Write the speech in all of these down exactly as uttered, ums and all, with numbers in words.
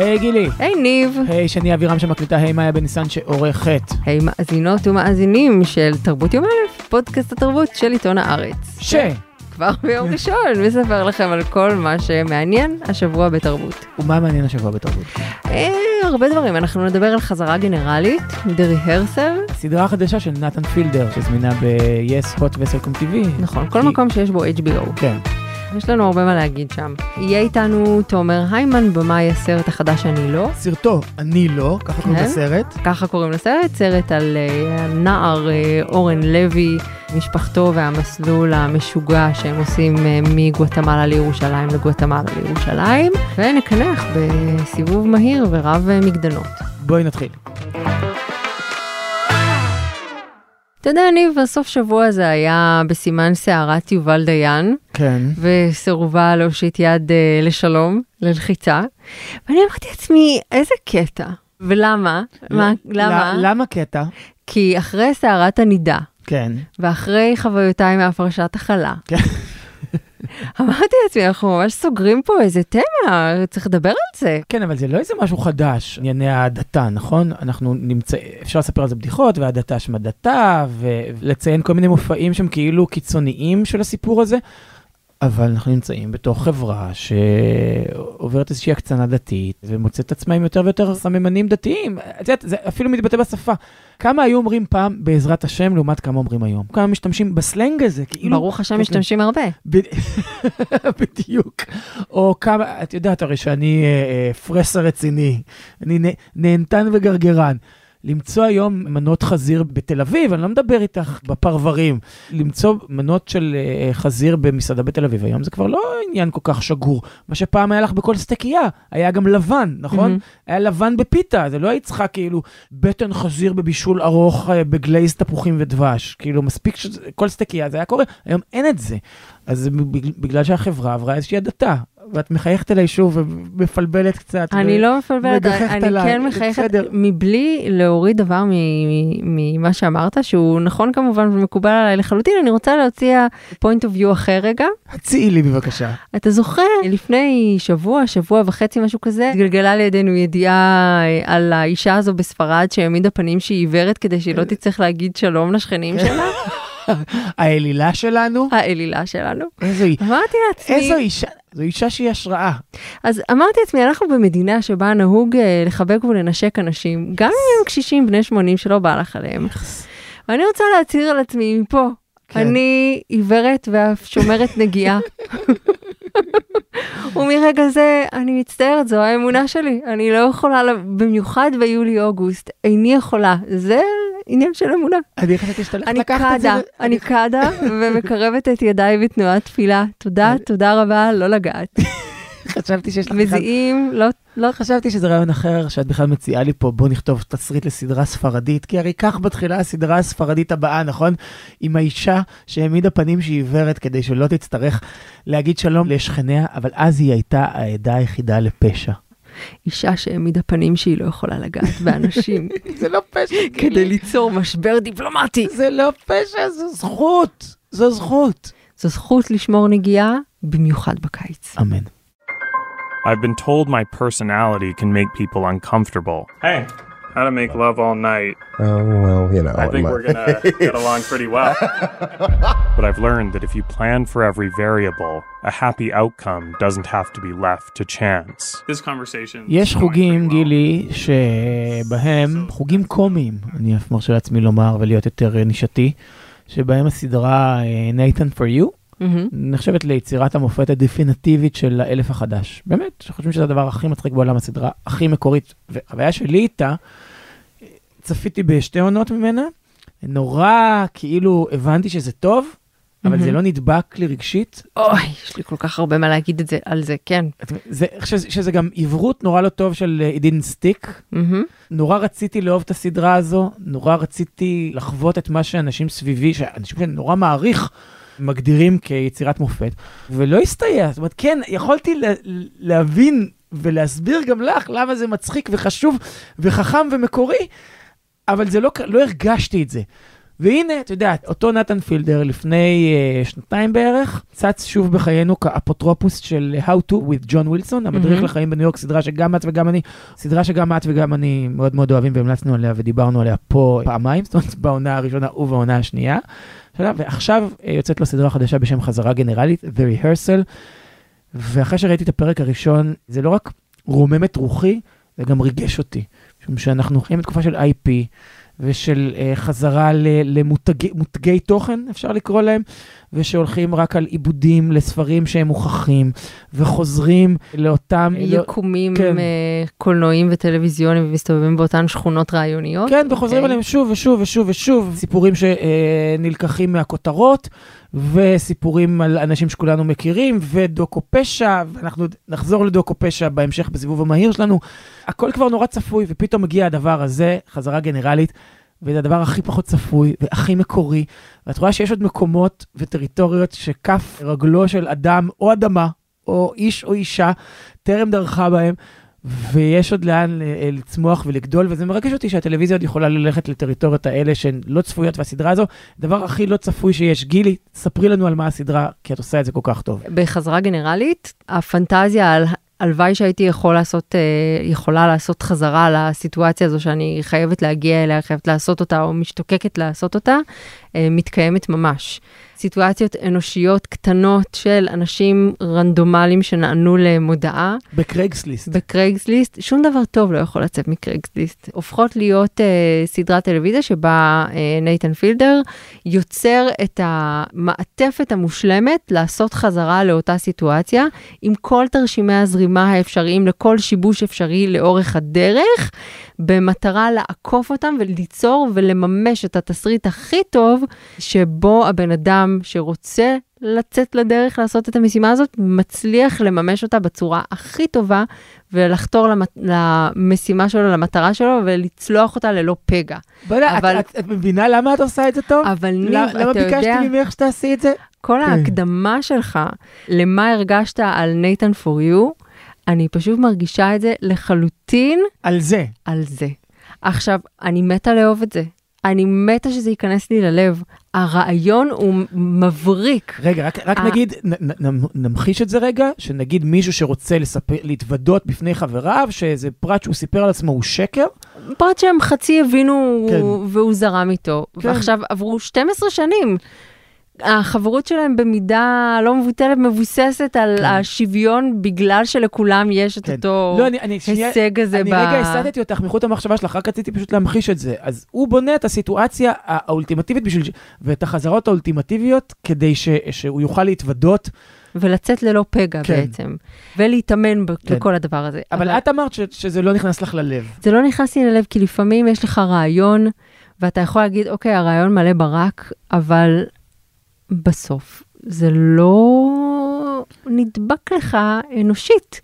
היי גילי. היי ניב. היי שני אבירם שמקליטה, היי מאיה בניסן שעורכת. היי מאזינות ומאזינים של תרבות יום אלף, פודקאסט התרבות של עיתון הארץ. ש... כבר ביום ראשון, מספר לכם על כל מה שמעניין השבוע בתרבות. ומה מעניין השבוע בתרבות? הרבה דברים, אנחנו נדבר על חזרה גנרלית, The Rehearsal. סדרה חדשה של נתן פילדר, שזמינה ב-Yes, Hot ו-Welcome טי וי. נכון, כל מקום שיש בו אייץ' בי או. כן. יש לנו הרבה מה להגיד שם. יהיה איתנו תומר היימן, במאי הסרט החדש אני לא. סרטו אני לא, ככה קוראים לסרט. ככה קוראים לסרט, סרט על נער אורן לוי, משפחתו והמסלול המשוגע שהם עושים מגואטמלה לירושלים לגואטמלה לירושלים, ונקנח בסיבוב מהיר ורב מגדנות. בואי נתחיל. אתה יודע, אני בסוף שבוע זה היה בסימן שערת יובל דיין, כן. וסירובה להושיט יד uh, לשלום, ללחיצה, ואני אמרתי לעצמי, איזה קטע? ולמה? ל- מה, למה? ל- למה קטע? כי אחרי שערת הנידה, כן. ואחרי חוויותיי מהפרשת החלה, כן. אמרתי לעצמי, אנחנו ממש סוגרים פה איזה תמה, צריך לדבר על זה. כן, אבל זה לא איזה משהו חדש, ענייני ההדתה, נכון? אנחנו נמצא, אפשר לספר על זה בדיחות, וההדתה שמדתה, ולציין כל מיני מופעים שהם כאילו קיצוניים של הסיפור הזה, אבל אנחנו נמצאים בתוך חברה שעוברת איזושהי הקצנה דתית, ומוצאת עצמאים יותר ויותר סממנים דתיים. זה, זה אפילו מתבטא בשפה. כמה היו אומרים פעם בעזרת השם, לעומת כמה אומרים היום? כמה משתמשים בסלנג הזה? כאילו, ברוך השם משתמשים הרבה. ב... בדיוק. או כמה, את יודעת הרי שאני אה, פרסה רציני, אני נ, נהנתן וגרגרן. למצוא היום מנות חזיר בתל אביב, אני לא מדבר איתך בפרברים, למצוא מנות של חזיר במסעדה בתל אביב, היום זה כבר לא עניין כל כך שגור, מה שפעם היה לך בכל סטקייה, היה גם לבן, נכון? Mm-hmm. היה לבן בפיתה, זה לא היית צריכה כאילו, בטן חזיר בבישול ארוך, בגלייז תפוחים ודבש, כאילו מספיק שכל סטקייה, זה היה קורה, היום אין את זה, אז בגלל שהחברה עברה איזושהי הדתה, ואת מחייכת אליי שוב ומפלבלת קצת. אני לא מפלבלת, אני כן מחייכת מבלי להוריד דבר ממה שאמרת, שהוא נכון כמובן ומקובל עליי לחלוטין, אני רוצה להוציא point of view אחר רגע. הציעי לי בבקשה. אתה זוכר, לפני שבוע, שבוע וחצי, משהו כזה, התגלגלה לידינו ידיעה על האישה הזו בספרד, שהעמידה פנים שהיא עיוורת כדי שהיא לא תצטרך להגיד שלום לשכנים שלה. האלילה שלנו? האלילה שלנו. איזו אישה. אמרתי לעצמי. איזו אישה. זו אישה שהיא השראה. אז אמרתי לעצמי, אנחנו במדינה שבה נהוג לחבק ולנשק אנשים, גם אם הם קשישים בני שמונים שלא בא לך עליהם. ואני רוצה להצהיר על עצמי מפה. אני עיוורת ואף שומרת נגיעה. ומרגע זה אני מצטערת, זו האמונה שלי. אני לא יכולה, במיוחד ביולי-אוגוסט, איני יכולה. זה... עניין של אמונה. אני חשבתי שתלך לקחת את זה. אני קדה ומקרבת את ידיי בתנועת תפילה. תודה, תודה רבה, לא לגעת. חשבתי שיש לך... מזיעים, לא... חשבתי שזה רעיון אחר, שאת בכלל מציעה לי פה, בוא נכתוב תסריט לסדרה ספרדית, כי הרי כך בתחילה הסדרה הספרדית הבאה, נכון? עם האישה שהעמידה פנים שהיא עיוורת, כדי שלא תצטרך להגיד שלום לשכניה, אבל אז היא הייתה העדה היחידה לפשע. אישה שהעמידה פנים שהיא לא יכולה לגעת באנשים. זה לא פשע. כדי ליצור משבר דיפלומטי. זה לא פשע, זו זכות. זו זכות. זו זכות לשמור נגיעה, במיוחד בקיץ. אמן. I've been told my personality can make people uncomfortable. Hey, how to make love all night. Oh, well, you know. I think we're going to get along pretty well. But I've learned that if you plan for every variable, a happy outcome doesn't have to be left to chance. This conversation... יש חוגים, גילי, שבהם, חוגים קומיים, אני אף מרשה לעצמי לומר ולהיות יותר נישתי, שבהם הסדרה Nathan For You נחשבת ליצירת המופת הדפינטיבית של האלף החדש. באמת, שחושבים שזה הדבר הכי מצחיק בעולם, הסדרה הכי מקורית, והחוויה שלי איתה, צפיתי בשתי עונות ממנה, נורא כאילו הבנתי שזה טוב, אבל זה לא נדבק לי רגשית. אוי, יש לי כל כך הרבה מה להגיד על זה, כן. שזה גם עברות נורא לא טוב של It Didn't Stick. נורא רציתי לאהוב את הסדרה הזו, נורא רציתי לחוות את מה שאנשים סביבי, שאנשים שנורא מעריך, מגדירים כיצירת מופת, ולא הסתייע. זאת אומרת, כן, יכולתי להבין ולהסביר גם לך למה זה מצחיק וחשוב וחכם ומקורי, אבל זה לא, לא הרגשתי את זה. והנה, אתה יודע, אותו נתן פילדר לפני uh, שנתיים בערך, צץ שוב בחיינו כאפוטרופוס של How To with John Wilson, המדריך mm-hmm. לחיים בניו יורק, סדרה שגם את וגם אני, סדרה שגם את וגם אני מאוד מאוד אוהבים, והמלצנו עליה ודיברנו עליה פה פעמיים, זאת אומרת, בעונה הראשונה ובעונה השנייה, ועכשיו יוצאת לו סדרה חדשה בשם חזרה גנרלית, The Rehearsal, ואחרי שראיתי את הפרק הראשון, זה לא רק רוממת רוחי, זה גם ריגש אותי, משום שאנחנו חיים בתקופה של איי פי, ושל uh, חזרה למותגי תוכן, אפשר לקרוא להם, ושהולכים רק על עיבודים לספרים שהם מוכחים, וחוזרים לאותם... יקומים לא... כן. uh, קולנועים וטלוויזיונים, ומסתובבים באותן שכונות רעיוניות. כן, וחוזרים okay. עליהם שוב ושוב ושוב ושוב, סיפורים שנלקחים uh, מהכותרות, וסיפורים על אנשים שכולנו מכירים, ודוקו פשע, ואנחנו נחזור לדוקו פשע בהמשך בסיבוב המהיר שלנו. הכל כבר נורא צפוי, ופתאום מגיע הדבר הזה, חזרה גנרלית, וזה הדבר הכי פחות צפוי, והכי מקורי, ואת רואה שיש עוד מקומות וטריטוריות שכף רגלו של אדם או אדמה, או איש או אישה, טרם דרכה בהם, ויש עוד לאן לצמוח ולגדול, וזה מרגש אותי שהטלוויזיה עוד יכולה ללכת לטריטוריות האלה שהן לא צפויות, והסדרה הזו, דבר הכי לא צפוי שיש. גילי, ספרי לנו על מה הסדרה, כי את עושה את זה כל כך טוב. בחזרה גנרלית, הפנטזיה על... הלוואי שהייתי יכול לעשות, יכולה לעשות חזרה לסיטואציה הזו שאני חייבת להגיע אליה, חייבת לעשות אותה או משתוקקת לעשות אותה, מתקיימת ממש. סיטואציות אנושיות קטנות של אנשים רנדומליים שנענו למודעה. בקרייגסליסט. בקרייגסליסט. שום דבר טוב לא יכול לצאת מקרייגסליסט. הופכות להיות אה, סדרת טלוויזיה שבה אה, נייתן פילדר יוצר את המעטפת המושלמת לעשות חזרה לאותה סיטואציה, עם כל תרשימי הזרימה האפשריים לכל שיבוש אפשרי לאורך הדרך, במטרה לעקוף אותם וליצור ולממש את התסריט הכי טוב שבו הבן אדם שרוצה לצאת לדרך לעשות את המשימה הזאת, מצליח לממש אותה בצורה הכי טובה, ולחתור למת... למשימה שלו, למטרה שלו, ולצלוח אותה ללא פגע. בלה, אבל... את, את, את מבינה למה את עושה את זה טוב? אבל ניב, למה, אתה למה יודע... למה ביקשתי ממך שתעשי את זה? כל ההקדמה שלך, למה הרגשת על נייתן פור יו, אני פשוט מרגישה את זה לחלוטין. על זה. על זה. עכשיו, אני מתה לאהוב את זה. אני מתה שזה ייכנס לי ללב. הרעיון הוא מבריק. רגע, רק, רק 아... נגיד, נ, נ, נמחיש את זה רגע, שנגיד מישהו שרוצה לספר, להתוודות בפני חבריו, שאיזה פרט שהוא סיפר על עצמו הוא שקר? פרט שהם חצי הבינו כן. והוא זרם איתו. כן. ועכשיו עברו שתים עשרה שנים. החברות שלהם במידה לא מבוטלת, מבוססת על כן. השוויון, בגלל שלכולם יש את כן. אותו לא, אני, אני, הישג שני, הזה. אני ב... רגע הסדתי אותך מחוץ המחשבה שלך, רק רציתי פשוט להמחיש את זה. אז הוא בונה את הסיטואציה האולטימטיבית, בשביל, ואת החזרות האולטימטיביות, כדי ש, שהוא יוכל להתוודות. ולצאת ללא פגע כן. בעצם. ולהתאמן כן. בכל הדבר הזה. אבל, אבל... את אמרת ש, שזה לא נכנס לך ללב. זה לא נכנס לי ללב, כי לפעמים יש לך רעיון, ואתה יכול להגיד, אוקיי, הרעיון מלא ברק, אבל... בסוף, זה לא נדבק לך אנושית.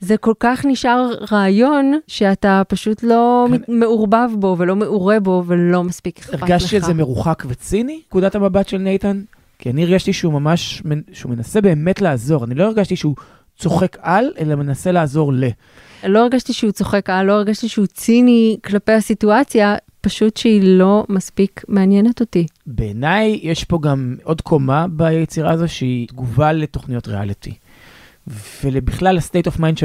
זה כל כך נשאר רעיון שאתה פשוט לא מעורבב בו ולא מעורה בו ולא מספיק אכפת לך. הרגשתי שזה מרוחק וציני, נקודת המבט של נייתן, כי אני הרגשתי שהוא ממש, שהוא מנסה באמת לעזור. אני לא הרגשתי שהוא צוחק על, אלא מנסה לעזור ל. לא הרגשתי שהוא צוחק על, לא הרגשתי שהוא ציני כלפי הסיטואציה, פשוט שהיא לא מספיק מעניינת אותי. בעיניי יש פה גם עוד קומה ביצירה הזו שהיא תגובה לתוכניות ריאליטי. ובכלל ה-state of mind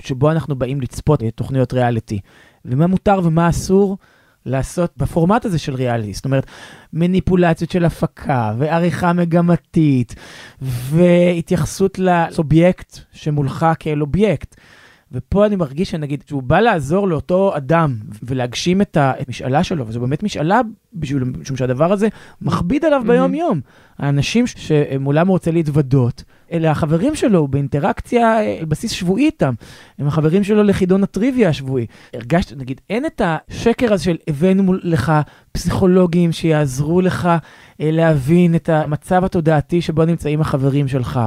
שבו אנחנו באים לצפות תוכניות ריאליטי. ומה מותר ומה אסור לעשות בפורמט הזה של ריאליטי. זאת אומרת, מניפולציות של הפקה ועריכה מגמתית והתייחסות לסובייקט שמולך כאל אובייקט. ופה אני מרגיש שנגיד, שהוא בא לעזור לאותו אדם ולהגשים את המשאלה שלו, וזו באמת משאלה בשביל, משום שהדבר הזה מכביד עליו mm-hmm. ביום יום. האנשים שמולם הוא רוצה להתוודות, אלה החברים שלו באינטראקציה, בסיס שבועי איתם, הם החברים שלו לחידון הטריוויה השבועי. הרגשת, נגיד, אין את השקר הזה של הבאנו לך פסיכולוגים שיעזרו לך להבין את המצב התודעתי שבו נמצאים החברים שלך,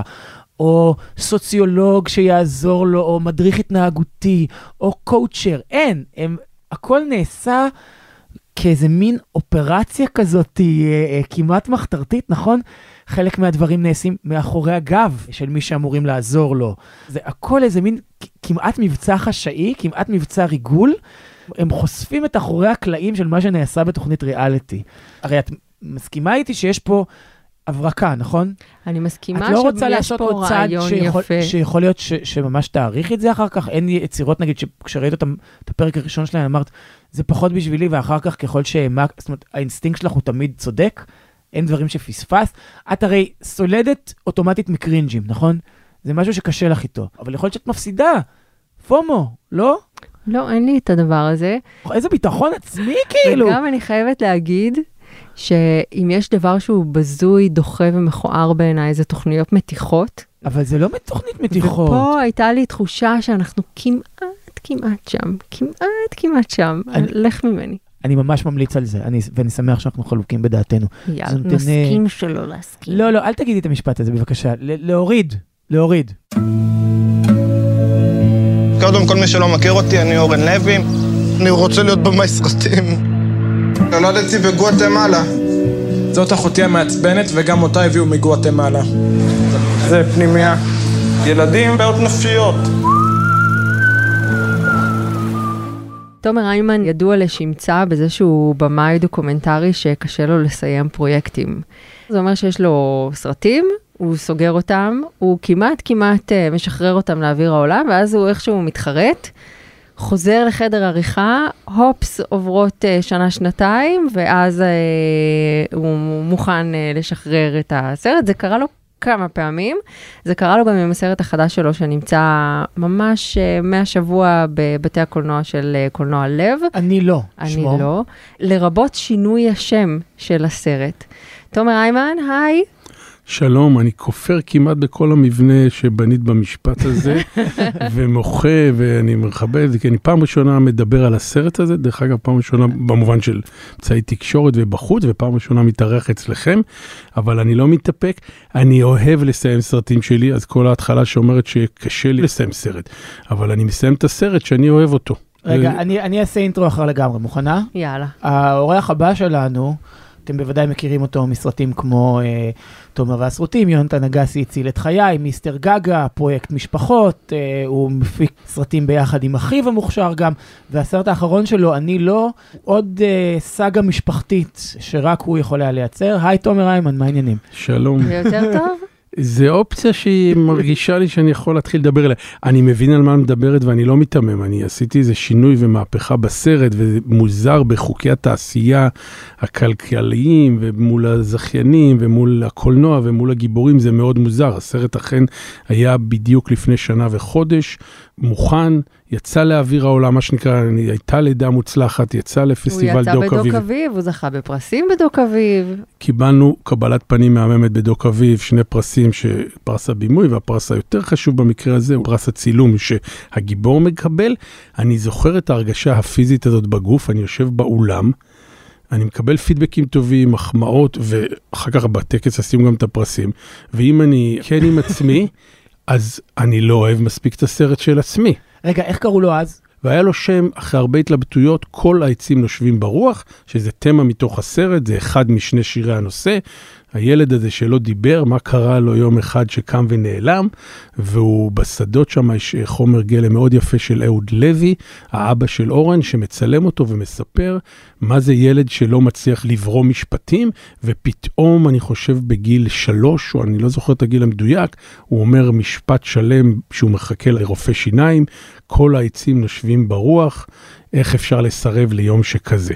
או סוציולוג שיעזור לו, או מדריך התנהגותי, או קואוצ'ר. אין, הם, הכל נעשה כאיזה מין אופרציה כזאת, כמעט מחתרתית, נכון? חלק מהדברים נעשים מאחורי הגב של מי שאמורים לעזור לו. זה הכל איזה מין כמעט מבצע חשאי, כמעט מבצע ריגול, הם חושפים את אחורי הקלעים של מה שנעשה בתוכנית ריאליטי. הרי את מסכימה איתי שיש פה אברקה, נכון? אני מסכימה את לא רוצה לעשות עוד צעד שיכול, שיכול להיות ש, שממש תאריך את זה אחר כך. אין יצירות, נגיד, שכשראית אותם, את הפרק הראשון שלהם, אמרת, זה פחות בשבילי, ואחר כך ככל שהעמק, זאת אומרת, האינסטינקט שלך הוא תמיד צודק, אין דברים שפספס. את הרי סולדת אוטומטית מקרינג'ים, נכון? זה משהו שקשה לך איתו. אבל יכול להיות שאת מפסידה. פומו, לא? לא, אין לי את הדבר הזה. איזה ביטחון עצמי, כאילו. וגם אני חייבת להגיד, שאם יש דבר שהוא בזוי, דוחה ומכוער בעיניי, זה תוכניות מתיחות. אבל זה לא תוכנית מתיחות. ופה הייתה לי תחושה שאנחנו כמעט, כמעט שם. כמעט, כמעט שם. אני... לך ממני. אני ממש ממליץ על זה, אני, ואני שמח שאנחנו חלוקים בדעתנו. יא, נתנה... מסכים שלא להסכים. לא, לא, אל תגידי את המשפט הזה, בבקשה. ל- להוריד, להוריד. קודם, כל מי שלא מכיר אותי, אני אורן לוי. אני רוצה להיות במאי סרטים. נולדתי בגואטמלה. זאת אחותי המעצבנת, וגם אותה הביאו מגואטמלה. זה פנימיה. ילדים בעיות נפשיות. תומר היימן ידוע לשמצא בזה שהוא במאי דוקומנטרי שקשה לו לסיים פרויקטים. זה אומר שיש לו סרטים, הוא סוגר אותם, הוא כמעט כמעט משחרר אותם לאוויר העולם, ואז הוא איכשהו מתחרט, חוזר לחדר עריכה, הופס עוברות שנה-שנתיים, ואז הוא מוכן לשחרר את הסרט. זה קרה לו כמה פעמים, זה קרה לו גם עם הסרט החדש שלו, שנמצא ממש מהשבוע בבתי הקולנוע של קולנוע לב. אני לא. אני לא. לרבות שינוי השם של הסרט. תומר היימן, היי. שלום, אני כופר כמעט בכל המבנה שבנית במשפט הזה, ומוכה, ואני מרחבה את זה, כי אני פעם ראשונה מדבר על הסרט הזה, דרך אגב, פעם ראשונה במובן של אמצעי תקשורת ובחוץ, ופעם ראשונה מתארח אצלכם, אבל אני לא מתאפק, אני אוהב לסיים סרטים שלי, אז כל ההתחלה שאומרת שקשה לי לסיים סרט, אבל אני מסיים את הסרט שאני אוהב אותו. רגע, אני, אני אעשה אינטרו אחר לגמרי, מוכנה? יאללה. האורח הבא שלנו... אתם בוודאי מכירים אותו מסרטים כמו אה, תומר והסרוטים, יונתן אגסי הציל את חיי, מיסטר גגה, פרויקט משפחות, אה, הוא מפיק סרטים ביחד עם אחיו המוכשר גם, והסרט האחרון שלו, אני לא, עוד אה, סגה משפחתית שרק הוא יכול היה לייצר. היי תומר היימן, מה העניינים? שלום. זה יותר טוב? זה אופציה שהיא מרגישה לי שאני יכול להתחיל לדבר עליה. אני מבין על מה מדברת ואני לא מתאמם. אני עשיתי איזה שינוי ומהפכה בסרט, וזה מוזר בחוקי התעשייה הכלכליים, ומול הזכיינים, ומול הקולנוע, ומול הגיבורים. זה מאוד מוזר. הסרט אכן היה בדיוק לפני שנה וחודש, מוכן, יצא לאוויר העולם, מה שנקרא, הייתה לידה מוצלחת, יצא לפסטיבל דוק אביב. הוא יצא בדוק אביב, הוא זכה בפרסים בדוק אביב. קיבלנו קבלת פנים מהממת בדוק אביב, שני פרסים, פרס הבימוי והפרס היותר חשוב במקרה הזה, הוא פרס הצילום שהגיבור מקבל. אני זוכר את ההרגשה הפיזית הזאת בגוף, אני יושב באולם, אני מקבל פידבקים טובים, מחמאות, ואחר כך בטקס עושים גם את הפרסים. ואם אני כן עם עצמי, אז אני לא אוהב מספיק את הסרט של עצמי. רגע, איך קראו לו אז? והיה לו שם, אחרי הרבה התלבטויות, כל העצים נושבים ברוח, שזה תמה מתוך הסרט, זה אחד משני שירי הנושא. הילד הזה שלא דיבר, מה קרה לו יום אחד שקם ונעלם, והוא בשדות שם, יש חומר גלם מאוד יפה של אהוד לוי, האבא של אורן, שמצלם אותו ומספר מה זה ילד שלא מצליח לברוא משפטים, ופתאום אני חושב בגיל שלוש, או אני לא זוכר את הגיל המדויק, הוא אומר משפט שלם שהוא מחכה לרופא שיניים, כל העצים נושבים ברוח, איך אפשר לסרב ליום שכזה.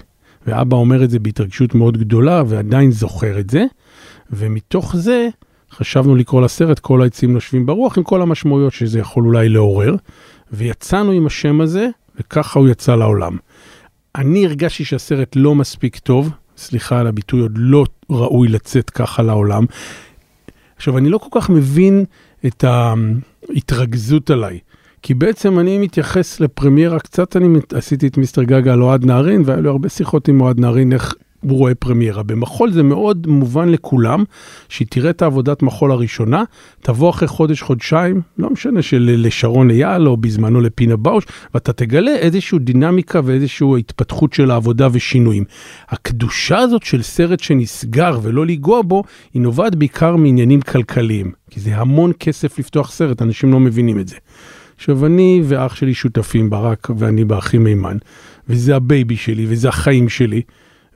ואבא אומר את זה בהתרגשות מאוד גדולה, ועדיין זוכר את זה, ומתוך זה חשבנו לקרוא לסרט כל העצים נושבים ברוח, עם כל המשמעויות שזה יכול אולי לעורר, ויצאנו עם השם הזה, וככה הוא יצא לעולם. אני הרגשתי שהסרט לא מספיק טוב, סליחה על הביטוי, עוד לא ראוי לצאת ככה לעולם. עכשיו, אני לא כל כך מבין את ההתרגזות עליי, כי בעצם אני מתייחס לפרמיירה, קצת אני עשיתי את מיסטר גגה על אוהד נהרין, והיו לי הרבה שיחות עם אוהד נהרין, איך הוא רואה פרמיירה. במחול זה מאוד מובן לכולם, שהיא תראה את העבודת מחול הראשונה, תבוא אחרי חודש, חודשיים, לא משנה שלשרון ליעל, או בזמנו לפינה באוש, ואתה תגלה איזושהי דינמיקה, ואיזושהי התפתחות של העבודה ושינויים. הקדושה הזאת של סרט שנסגר ולא לגוע בו, היא נובעת בעיקר מעניינים כלכליים, כי זה המון כסף לפתוח סרט, אנשים לא מבינים את זה. עכשיו, אני ואח שלי שותפים ברק, ואני באחים מימן, וזה הבייבי שלי, וזה החיים שלי,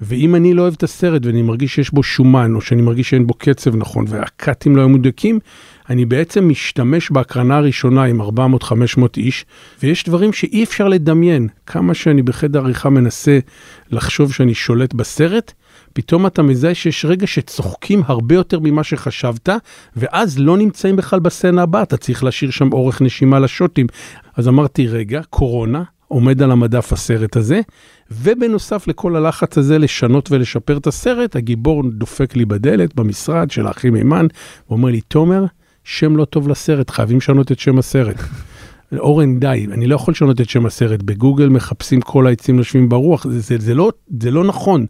ואם אני לא אוהב את הסרט, ואני מרגיש שיש בו שומן, או שאני מרגיש שאין בו קצב נכון, והקאטים לא היו מודקים, אני בעצם משתמש בהקרנה הראשונה עם ארבע מאות חמש מאות איש, ויש דברים שאי אפשר לדמיין. כמה שאני בחדר עריכה מנסה לחשוב שאני שולט בסרט, פתאום אתה מזהה שיש רגע שצוחקים הרבה יותר ממה שחשבת, ואז לא נמצאים בכלל בסצנה הבאה, אתה צריך להשאיר שם אורך נשימה לשוטים. אז אמרתי, רגע, קורונה, עומד על המדף הסרט הזה, ובנוסף לכל הלחץ הזה לשנות ולשפר את הסרט, הגיבור דופק לי בדלת במשרד של האחים הימן, ואומר לי, תומר, שם לא טוב לסרט, חייבים לשנות את שם הסרט. אורן, די, אני לא יכול לשנות את שם הסרט, בגוגל מחפשים כל העצים לשבים ברוח, זה, זה, זה, לא, זה לא נכון.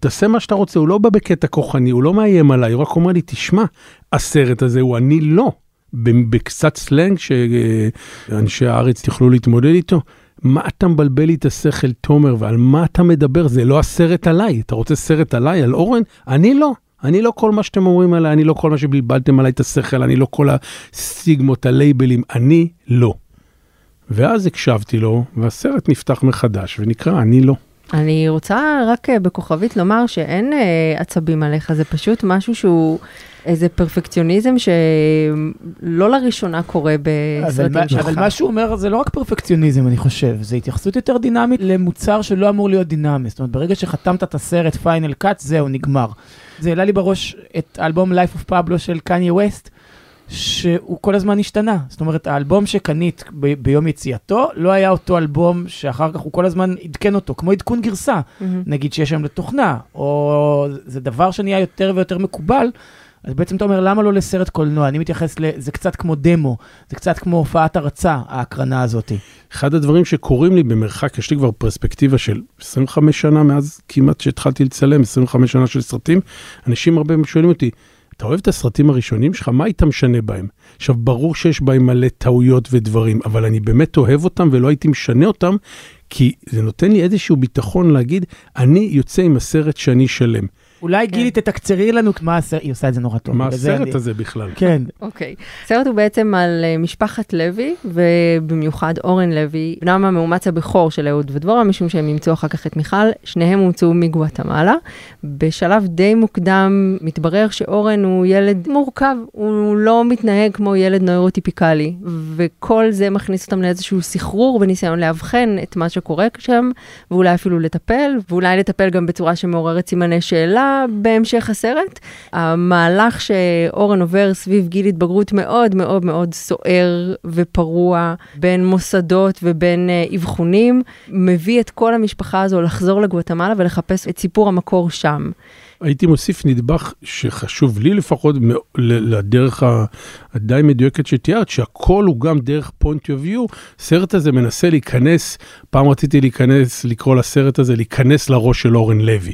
תעשה מה שאתה רוצה, הוא לא בא בקטע כוחני, הוא לא מאיים עליי, הוא רק אומר לי, תשמע, הסרט הזה הוא אני לא, בקצת סלנג שאנשי הארץ תוכלו להתמודד איתו, מה אתה מבלבל לי את השכל, תומר, ועל מה אתה מדבר? זה לא הסרט עליי. אתה רוצה סרט עליי, על אורן? אני לא. אני לא כל מה שאתם אומרים עליי, אני לא כל מה שבלבלתם עליי את השכל, אני לא כל הסיגמות, הלייבלים, אני לא. ואז הקשבתי לו, והסרט נפתח מחדש, ונקרא אני לא. אני רוצה רק בכוכבית לומר שאין עצבים עליך, זה פשוט משהו שהוא איזה פרפקציוניזם שלא לראשונה קורה בסרטים שלך. אבל מה שהוא אומר זה לא רק פרפקציוניזם, אני חושב, זה התייחסות יותר דינמית למוצר שלא אמור להיות דינמי. זאת אומרת, ברגע שחתמת את הסרט פיינל קאט, זהו, נגמר. זה העלה לי בראש את האלבום Life of Pablo של Kanye West, שהוא כל הזמן השתנה. זאת אומרת, האלבום שקנית ב- ביום יציאתו, לא היה אותו אלבום שאחר כך הוא כל הזמן עדכן אותו, כמו עדכון גרסה, mm-hmm. נגיד שיש שם לתוכנה, או זה דבר שנהיה יותר ויותר מקובל, אז בעצם אתה אומר, למה לא לסרט קולנוע? אני מתייחס לזה קצת כמו דמו, זה קצת כמו הופעת הרצה, ההקרנה הזאת. אחד הדברים שקורים לי במרחק, יש לי כבר פרספקטיבה של עשרים וחמש שנה, מאז כמעט שהתחלתי לצלם, עשרים וחמש שנה של סרטים, אנשים הרבה שואלים אותי, אתה אוהב את הסרטים הראשונים שלך, מה היית משנה בהם? עכשיו, ברור שיש בהם מלא טעויות ודברים, אבל אני באמת אוהב אותם ולא הייתי משנה אותם, כי זה נותן לי איזשהו ביטחון להגיד, אני יוצא עם הסרט שאני שלם. אולי גילי תתקצרי לנו מה הסרט, היא עושה את זה נורא טוב. מה הסרט הזה בכלל? כן. אוקיי. הסרט הוא בעצם על משפחת לוי, ובמיוחד אורן לוי, בנם המאומץ הבכור של אהוד ודבורה, משום שהם ימצאו אחר כך את מיכל, שניהם הומצאו מגואטמלה. בשלב די מוקדם מתברר שאורן הוא ילד מורכב, הוא לא מתנהג כמו ילד נוירוטיפיקלי, וכל זה מכניס אותם לאיזשהו סחרור בניסיון להבחן את מה שקורה שם, ואולי אפילו לטפל, ואולי לטפל גם בצורה שמעוררת סימני שאלה, בהמשך הסרט. המהלך שאורן עובר סביב גיל התבגרות מאוד מאוד מאוד סוער ופרוע בין מוסדות ובין אבחונים, מביא את כל המשפחה הזו לחזור לגואטמלה ולחפש את סיפור המקור שם. הייתי מוסיף נדבך שחשוב לי לפחות לדרך הדי מדויקת שתיארת, שהכל הוא גם דרך point of view. סרט הזה מנסה להיכנס, פעם רציתי להיכנס, לקרוא לסרט הזה, להיכנס לראש של אורן לוי.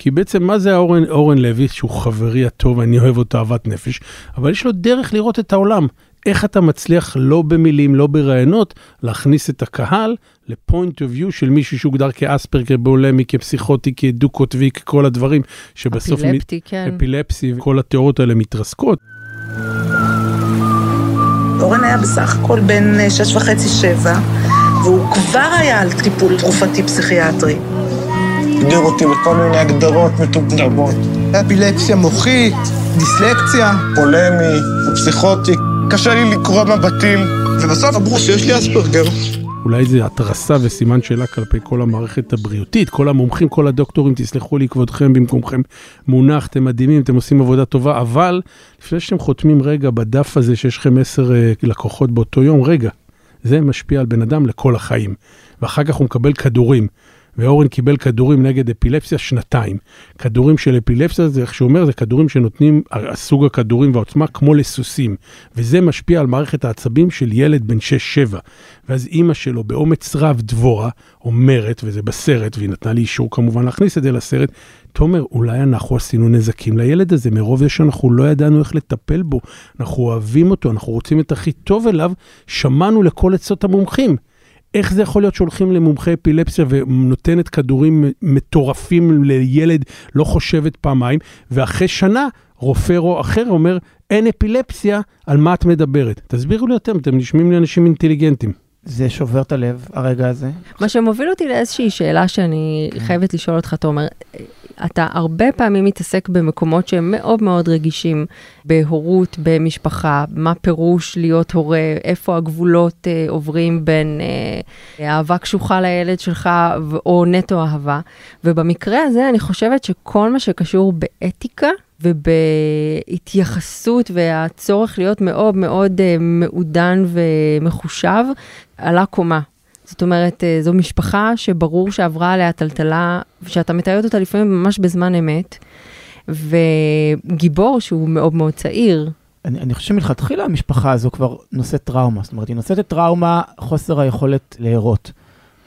כי בעצם מה זה אורן, אורן לוי, שהוא חברי הטוב, אני אוהב אותו אהבת נפש, אבל יש לו דרך לראות את העולם. איך אתה מצליח, לא במילים, לא ברעיונות, להכניס את הקהל לפוינט אוף ויו של מישהו שהוגדר כאספר, כבולמי, כפסיכוטי, כדו-קוטבי, כל הדברים שבסוף... אפילפטי, כן. אפילפסי, כל התיאוריות האלה מתרסקות. אורן היה בסך הכל בין שש וחצי שבע, והוא כבר היה על טיפול תרופתי פסיכיאטרי. הגדיר אותי בכל מיני הגדרות מטומטמות. אפילפסיה מוחית, דיסלקציה, פולמי, פסיכוטי. קשה לי לקרוא מבטים, ובסוף אמרו שיש לי אספרגר. אולי זה התרסה וסימן שאלה כלפי כל המערכת הבריאותית, כל המומחים, כל הדוקטורים, תסלחו לי כבודכם במקומכם מונח, אתם מדהימים, אתם עושים עבודה טובה, אבל לפני שאתם חותמים רגע בדף הזה שיש לכם עשר לקוחות באותו יום, רגע, זה משפיע על בן אדם לכל החיים. ואחר כך הוא מקבל כדורים. ואורן קיבל כדורים נגד אפילפסיה שנתיים. כדורים של אפילפסיה, זה איך שאומר, זה כדורים שנותנים, הסוג הכדורים והעוצמה, כמו לסוסים. וזה משפיע על מערכת העצבים של ילד בן שש שבע. ואז אימא שלו, באומץ רב דבורה, אומרת, וזה בסרט, והיא נתנה לי אישור כמובן להכניס את זה לסרט, תומר, אולי אנחנו עשינו נזקים לילד הזה, מרוב זה שאנחנו לא ידענו איך לטפל בו. אנחנו אוהבים אותו, אנחנו רוצים את הכי טוב אליו, שמענו לכל עצות המומחים. איך זה יכול להיות שהולכים למומחי אפילפסיה ונותנת כדורים מטורפים לילד, לא חושבת פעמיים, ואחרי שנה רופא או אחר אומר, אין אפילפסיה, על מה את מדברת? תסבירו לי אתם, אתם נשמעים לי אנשים אינטליגנטים. זה שובר את הלב, הרגע הזה. מה שמוביל אותי לאיזושהי שאלה שאני חייבת לשאול אותך, תומר, אתה הרבה פעמים מתעסק במקומות שהם מאוד מאוד רגישים, בהורות, במשפחה, מה פירוש להיות הורה, איפה הגבולות אה, עוברים בין אה, אהבה קשוחה לילד שלך או נטו אהבה. ובמקרה הזה אני חושבת שכל מה שקשור באתיקה, ובהתייחסות והצורך להיות מאוד מאוד מעודן ומחושב על הקומה. זאת אומרת, זו משפחה שברור שעברה עליה טלטלה, שאתה מתארת אותה לפעמים ממש בזמן אמת, וגיבור שהוא מאוד מאוד צעיר. אני, אני חושב מלכתחילה המשפחה הזו כבר נושאת טראומה, זאת אומרת, היא נושאת את טראומה חוסר היכולת להירות.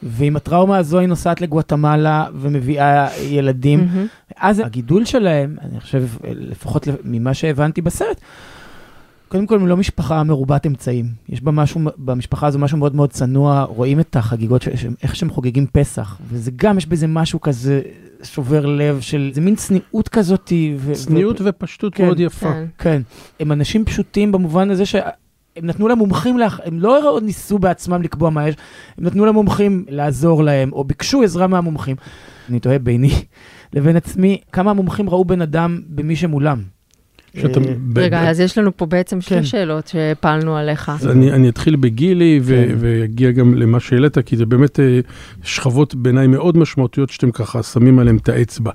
ועם הטראומה הזו היא נוסעת לגואטמלה ומביאה ילדים. Mm-hmm. אז הגידול שלהם, אני חושב, לפחות ממה שהבנתי בסרט, קודם כל, הם לא משפחה מרובת אמצעים. יש בה משהו, במשפחה הזו משהו מאוד מאוד צנוע, רואים את החגיגות, איך שהם חוגגים פסח. וזה גם, יש בזה משהו כזה שובר לב של, זה מין צניעות כזאת. ו... צניעות ו... ופשטות כן, מאוד יפה. כן. כן. הם אנשים פשוטים במובן הזה ש... הם נתנו למומחים, הם לא ניסו בעצמם לקבוע מה יש, הם נתנו למומחים לעזור להם, או ביקשו עזרה מהמומחים. אני תוהה ביני לבין עצמי, כמה המומחים ראו בן אדם במי שמולם. רגע, אז יש לנו פה בעצם שתי שאלות שפעלנו עליך. אני אתחיל בגילי ויגיע גם למה שאלת, כי זה באמת שכבות בעיניי מאוד משמעותיות שאתם ככה שמים עליהם את האצבע.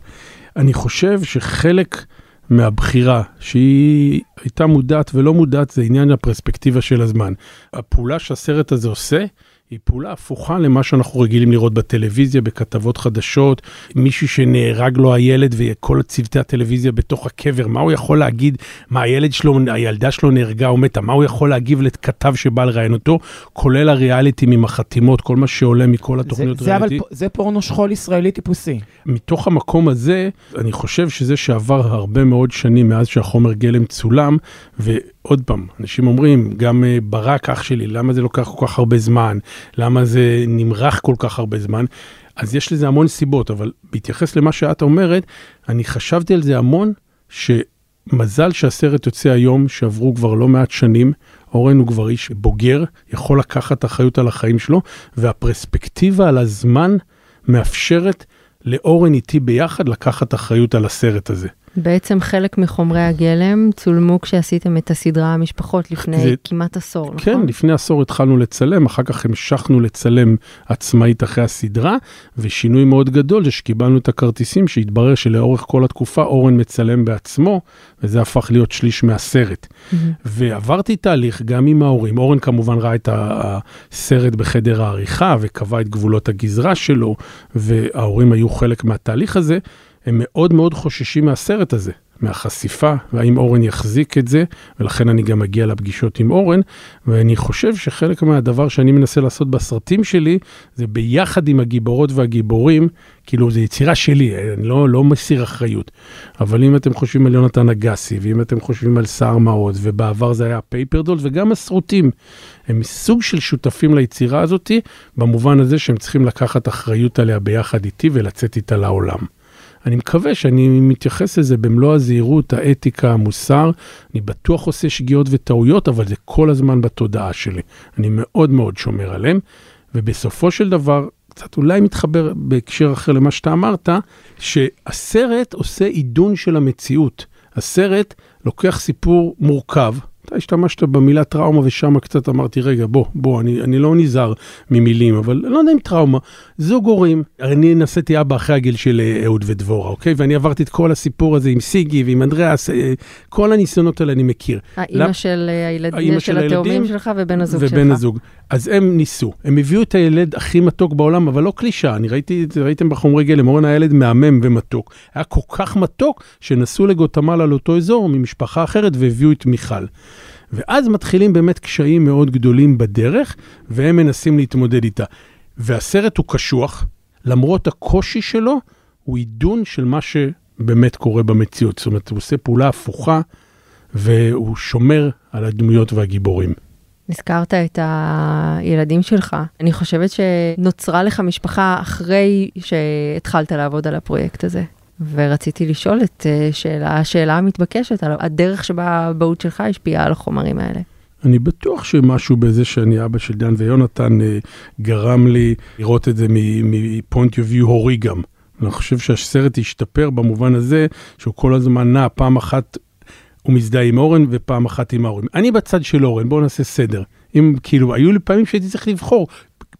אני חושב שחלק... מהבחירה, שהיא הייתה מודעת ולא מודעת, זה עניין הפרספקטיבה של הזמן. הפעולה שהסרט הזה עושה, היא פעולה הפוכה למה שאנחנו רגילים לראות בטלוויזיה, בכתבות חדשות, מישהו שנהרג לו הילד וכל צוותי הטלוויזיה בתוך הקבר, מה הוא יכול להגיד, מה הילד שלו, הילדה שלו נהרגה או מתה, מה הוא יכול להגיב לכתב שבא לראיין אותו, כולל הריאליטים עם החתימות, כל מה שעולה מכל התוכניות ריאליטי. זה פורנו שכול ישראלי טיפוסי. מתוך המקום הזה, אני חושב שזה שעבר הרבה מאוד שנים מאז שהחומר גלם צולם, ו... עוד פעם, אנשים אומרים, גם ברק, אח שלי, למה זה לוקח כל כך הרבה זמן? למה זה נמרח כל כך הרבה זמן? אז יש לזה המון סיבות, אבל בהתייחס למה שאת אומרת, אני חשבתי על זה המון, שמזל שהסרט יוצא היום, שעברו כבר לא מעט שנים, אורן הוא כבר איש בוגר, יכול לקחת אחריות על החיים שלו, והפרספקטיבה על הזמן מאפשרת לאורן איתי ביחד לקחת אחריות על הסרט הזה. בעצם חלק מחומרי הגלם צולמו כשעשיתם את הסדרה המשפחות לפני זה, כמעט עשור, כן, נכון? כן, לפני עשור התחלנו לצלם, אחר כך המשכנו לצלם עצמאית אחרי הסדרה, ושינוי מאוד גדול זה שקיבלנו את הכרטיסים שהתברר שלאורך כל התקופה אורן מצלם בעצמו, וזה הפך להיות שליש מהסרט. Mm-hmm. ועברתי תהליך גם עם ההורים, אורן כמובן ראה את הסרט בחדר העריכה, וקבע את גבולות הגזרה שלו, וההורים היו חלק מהתהליך הזה, הם מאוד מאוד חוששים מהסרט הזה, מהחשיפה, והאם אורן יחזיק את זה, ולכן אני גם מגיע לפגישות עם אורן, ואני חושב שחלק מהדבר שאני מנסה לעשות בסרטים שלי, זה ביחד עם הגיבורות והגיבורים, כאילו זה יצירה שלי, אני לא, לא מסיר אחריות. אבל אם אתם חושבים על יונתן אגסי, ואם אתם חושבים על סער מעוז, ובעבר זה היה פייפרדול, וגם הסרטים, הם סוג של שותפים ליצירה הזאת, במובן הזה שהם צריכים לקחת אחריות עליה ביחד איתי, ולצאת איתה לעולם. אני מקווה שאני מתייחס לזה במלוא הזהירות, האתיקה, המוסר. אני בטוח עושה שגיאות וטעויות, אבל זה כל הזמן בתודעה שלי. אני מאוד מאוד שומר עליהם, ובסופו של דבר, קצת אולי מתחבר בהקשר אחר למה שאתה אמרת, שהסרט עושה עידון של המציאות. הסרט לוקח סיפור מורכב, אתה השתמשת במילה טראומה, ושם קצת אמרתי, רגע, בוא, בוא, אני, אני לא נזהר ממילים, אבל לא יודע אם טראומה, זוג הורים, אני נשאתי אבא אחרי הגיל של אהוד ודבורה, אוקיי? ואני עברתי את כל הסיפור הזה עם סיגי ועם אנדריאס, כל הניסיונות האלה אני מכיר. האמא של הילדים, של התאומים שלך ובן הזוג שלך. ובן הזוג. אז הם ניסו, הם הביאו את הילד הכי מתוק בעולם, אבל לא קלישה, אני ראיתי, ראיתם בחומרי גלם, אורן הילד מהמם ומתוק. היה כל כך מתוק שנסו לגוטמלה לאותו אזור ממשפחה אחרת והביאו את מיכל. ואז מתחילים באמת קשיים מאוד גדולים בדרך, והם מנסים להתמודד איתה. והסרט הוא קשוח, למרות הקושי שלו, הוא עידון של מה שבאמת קורה במציאות. זאת אומרת, הוא עושה פעולה הפוכה, והוא שומר על הדמויות והגיבורים. נזכרת את הילדים שלך. אני חושבת שנוצרה לך משפחה אחרי שהתחלת לעבוד על הפרויקט הזה. ורציתי לשאול את שאלה, השאלה המתבקשת על הדרך שבה הבאות שלך השפיעה על החומרים האלה. אני בטוח שמשהו בזה שאני אבא של דן ויונתן גרם לי לראות את זה מפוינט יו ויו הורי גם. אני חושב שהסרט השתפר במובן הזה, שהוא כל הזמן נע, פעם אחת הוא מזדהה עם אורן ופעם אחת עם ההורים. אני בצד של אורן, בואו נעשה סדר. אם כאילו, היו לי פעמים שהייתי צריך לבחור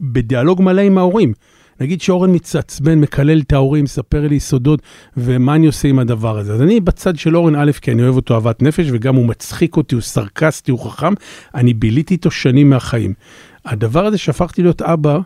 בדיאלוג מלא עם ההורים. נגיד שאורן מצצבן, מקלל את ההורים, ספר לי סודות, ומה אני עושה עם הדבר הזה. אז אני בצד של אורן א', כי אני אוהב אותו אהבת נפש, וגם הוא מצחיק אותי, הוא סרקסטי, הוא חכם, אני ביליתי איתו שנים מהחיים. הדבר הזה שהפכתי להיות אבא,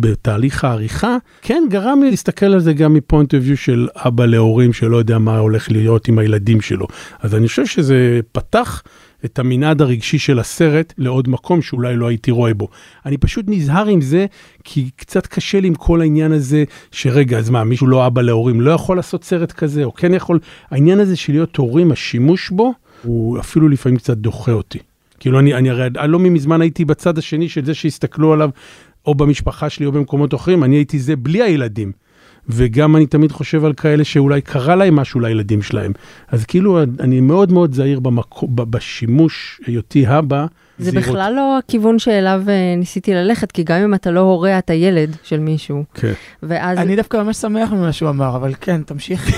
בתהליך העריכה, כן גרם לי להסתכל על זה גם מפוינט אוף ויו של אבא להורים, שלא יודע מה הולך להיות עם הילדים שלו. אז אני חושב שזה פתח את המנעד הרגשי של הסרט לעוד מקום שאולי לא הייתי רואה בו. אני פשוט נזהר עם זה, כי קצת קשה לי עם כל העניין הזה, שרגע, אז מה, מישהו לא אבא להורים, לא יכול לעשות סרט כזה, או כן יכול, העניין הזה של להיות הורים, השימוש בו, הוא אפילו לפעמים קצת דוחה אותי. כאילו אני, אני הרי, לא מזמן הייתי בצד השני של זה שהסתכלו עליו, או במשפחה שלי או במקומות אחרים, אני הייתי זה בלי הילדים. וגם אני תמיד חושב על כאלה שאולי קרה להם משהו לילדים שלהם. אז כאילו אני מאוד מאוד זהיר במקו, בשימוש היותי הבא. זה זהירות. בכלל לא הכיוון שאליו ניסיתי ללכת, כי גם אם אתה לא הורה, אתה ילד של מישהו. כן. ואז... אני דווקא ממש שמח ממה שהוא אמר, אבל כן, תמשיך.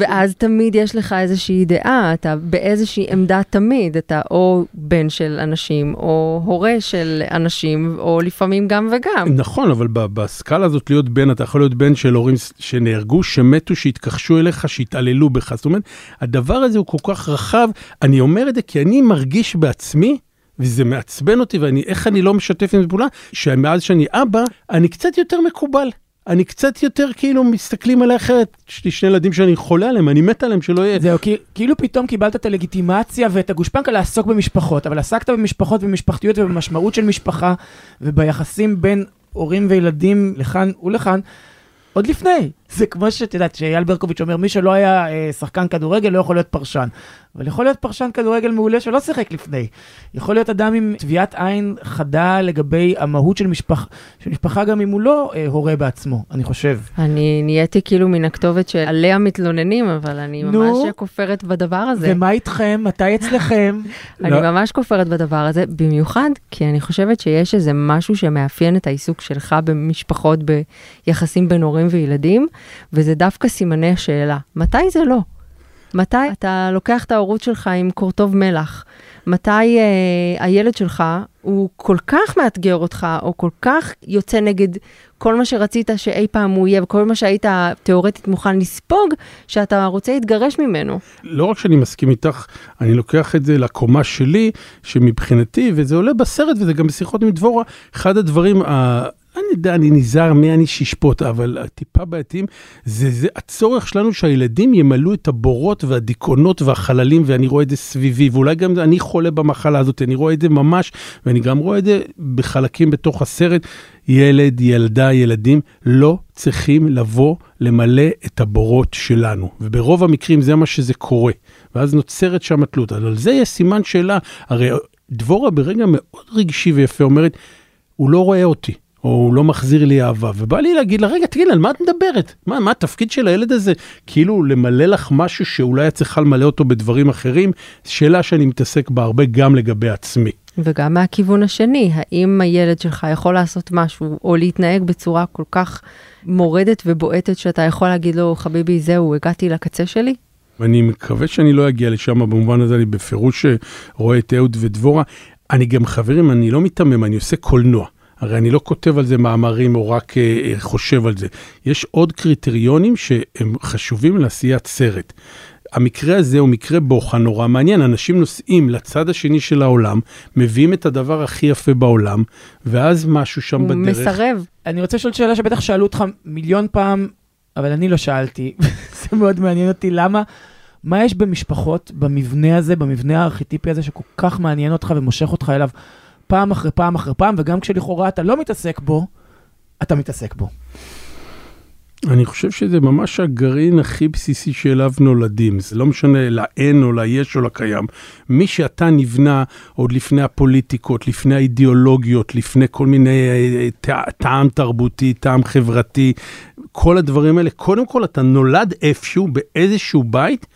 ואז תמיד יש לך איזושהי דעה, אתה באיזושהי עמדה תמיד, אתה או בן של אנשים, או הורה של אנשים, או לפעמים גם וגם. נכון, אבל בסקאלה הזאת להיות בן, אתה יכול להיות בן של הורים שנהרגו, שמתו, שהתכחשו אליך, שהתעללו בך. זאת אומרת, הדבר הזה הוא כל כך רחב, אני אומר את זה כי אני מרגיש בעצמי, וזה מעצבן אותי, ואיך אני לא משתף עם זה פעולה, שמאז שאני אבא, אני קצת יותר מקובל. אני קצת יותר כאילו מסתכלים עלי אחרת, יש לי שני ילדים שאני חולה עליהם, אני מת עליהם שלא יהיה. זהו, כאילו פתאום קיבלת את הלגיטימציה ואת הגושפנקה לעסוק במשפחות, אבל עסקת במשפחות ובמשפחתיות ובמשמעות של משפחה, וביחסים בין הורים וילדים לכאן ולכאן, עוד לפני. זה כמו שאת יודעת, שאייל ברקוביץ' אומר, מי שלא היה אה, שחקן כדורגל לא יכול להיות פרשן. אבל יכול להיות פרשן כדורגל מעולה שלא שיחק לפני. יכול להיות אדם עם תביעת עין חדה לגבי המהות של משפחה, של משפחה גם אם הוא לא אה, הורה בעצמו, אני חושב. אני נהייתי כאילו מן הכתובת שעליה מתלוננים, אבל אני ממש כופרת בדבר הזה. ומה איתכם? מתי אצלכם? אני ממש כופרת בדבר הזה, במיוחד, כי אני חושבת שיש איזה משהו שמאפיין את העיסוק שלך במשפחות, ביחסים בין הורים וילדים, וזה דווקא סימני השאלה. מתי זה לא? מתי אתה לוקח את ההורות שלך עם קורטוב מלח? מתי אה, הילד שלך הוא כל כך מאתגר אותך, או כל כך יוצא נגד כל מה שרצית שאי פעם הוא יהיה, וכל מה שהיית תיאורטית מוכן לספוג, שאתה רוצה להתגרש ממנו? לא רק שאני מסכים איתך, אני לוקח את זה לקומה שלי, שמבחינתי, וזה עולה בסרט, וזה גם בשיחות עם דבורה, אחד הדברים ה... אני יודע, אני נזהר מי אני שישפוט, אבל הטיפה בעייתיים, זה, זה הצורך שלנו שהילדים ימלאו את הבורות והדיכאונות והחללים, ואני רואה את זה סביבי, ואולי גם אני חולה במחלה הזאת, אני רואה את זה ממש, ואני גם רואה את זה בחלקים בתוך הסרט, ילד, ילדה, ילדים, לא צריכים לבוא למלא את הבורות שלנו. וברוב המקרים זה מה שזה קורה, ואז נוצרת שם תלות. אז על זה יש סימן שאלה, הרי דבורה ברגע מאוד רגשי ויפה אומרת, הוא לא רואה אותי. או הוא לא מחזיר לי אהבה, ובא לי להגיד לה, רגע, תגיד לה, על מה את מדברת? מה, מה התפקיד של הילד הזה? כאילו, למלא לך משהו שאולי את צריכה למלא אותו בדברים אחרים, שאלה שאני מתעסק בה הרבה גם לגבי עצמי. וגם מהכיוון השני, האם הילד שלך יכול לעשות משהו, או להתנהג בצורה כל כך מורדת ובועטת, שאתה יכול להגיד לו, חביבי, זהו, הגעתי לקצה שלי? אני מקווה שאני לא אגיע לשם, במובן הזה אני בפירוש רואה את אהוד ודבורה. אני גם, חברים, אני לא מתמם, אני עושה קולנוע. הרי אני לא כותב על זה מאמרים או רק אה, חושב על זה. יש עוד קריטריונים שהם חשובים לעשיית סרט. המקרה הזה הוא מקרה בוכה נורא מעניין. אנשים נוסעים לצד השני של העולם, מביאים את הדבר הכי יפה בעולם, ואז משהו שם הוא בדרך... הוא מסרב. אני רוצה לשאול שאלה שבטח שאלו אותך מיליון פעם, אבל אני לא שאלתי. זה מאוד מעניין אותי. למה? מה יש במשפחות, במבנה הזה, במבנה הארכיטיפי הזה, שכל כך מעניין אותך ומושך אותך אליו? פעם אחרי פעם אחרי פעם, וגם כשלכאורה אתה לא מתעסק בו, אתה מתעסק בו. אני חושב שזה ממש הגרעין הכי בסיסי שאליו נולדים. זה לא משנה לאין או ליש או לקיים. מי שאתה נבנה עוד לפני הפוליטיקות, לפני האידיאולוגיות, לפני כל מיני טעם תרבותי, טעם חברתי, כל הדברים האלה. קודם כל אתה נולד איפשהו, באיזשהו בית,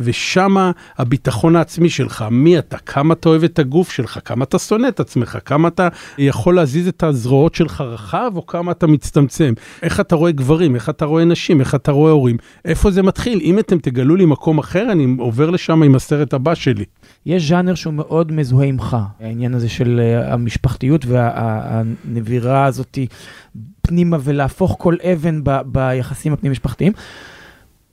ושמה הביטחון העצמי שלך, מי אתה, כמה אתה אוהב את הגוף שלך, כמה אתה שונא את עצמך, כמה אתה יכול להזיז את הזרועות שלך רחב, או כמה אתה מצטמצם. איך אתה רואה גברים, איך אתה רואה נשים, איך אתה רואה הורים. איפה זה מתחיל? אם אתם תגלו לי מקום אחר, אני עובר לשם עם הסרט הבא שלי. יש ז'אנר שהוא מאוד מזוהה עמך, העניין הזה של המשפחתיות והנבירה הזאת פנימה, ולהפוך כל אבן ב- ביחסים הפנים-משפחתיים.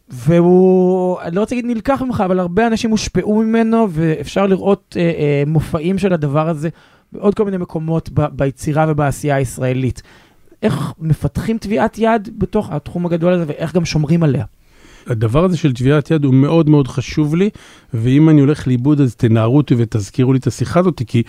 והוא, אני לא רוצה להגיד נלקח ממך, אבל הרבה אנשים הושפעו ממנו, ואפשר לראות אה, אה, מופעים של הדבר הזה, בעוד כל מיני מקומות ב- ביצירה ובעשייה הישראלית. איך מפתחים טביעת יד בתוך התחום הגדול הזה, ואיך גם שומרים עליה? הדבר הזה של טביעת יד הוא מאוד מאוד חשוב לי, ואם אני הולך לאיבוד אז תנערו אותי ותזכירו לי את השיחה הזאת, כי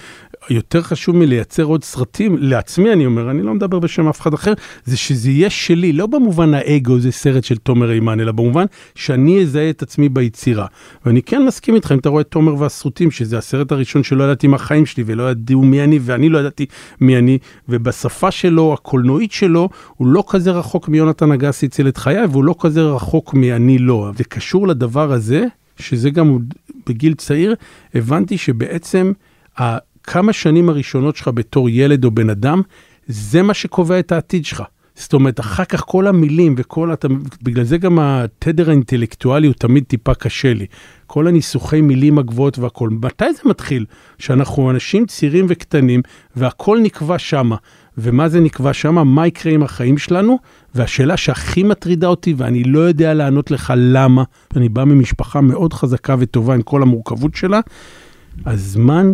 יותר חשוב מלייצר עוד סרטים, לעצמי אני אומר, אני לא מדבר בשם אף אחד אחר, זה שזה יהיה שלי, לא במובן האגו, זה סרט של תומר הימן, אלא במובן שאני אזהה את עצמי ביצירה. ואני כן מסכים איתך, אם אתה רואה את תומר והסרוטים, שזה הסרט הראשון שלא ידעתי מה החיים שלי, ולא ידעו מי אני, ואני לא ידעתי מי אני, ובשפה שלו, הקולנועית שלו, הוא לא כזה רחוק מיונתן הגסי הציל את חייו, והוא לא כזה רחוק מאני לא. זה קשור לדבר הזה, שזה גם בגיל צעיר, הבנתי שבעצם כמה שנים הראשונות שלך בתור ילד או בן אדם, זה מה שקובע את העתיד שלך. זאת אומרת, אחר כך כל המילים וכל, אתה, בגלל זה גם התדר האינטלקטואלי הוא תמיד טיפה קשה לי. כל הניסוחי מילים הגבוהות והכל. מתי זה מתחיל? שאנחנו אנשים צעירים וקטנים, והכל נקבע שמה. ומה זה נקבע שמה? מה יקרה עם החיים שלנו? והשאלה שהכי מטרידה אותי, ואני לא יודע לענות לך למה, אני בא ממשפחה מאוד חזקה וטובה עם כל המורכבות שלה, הזמן,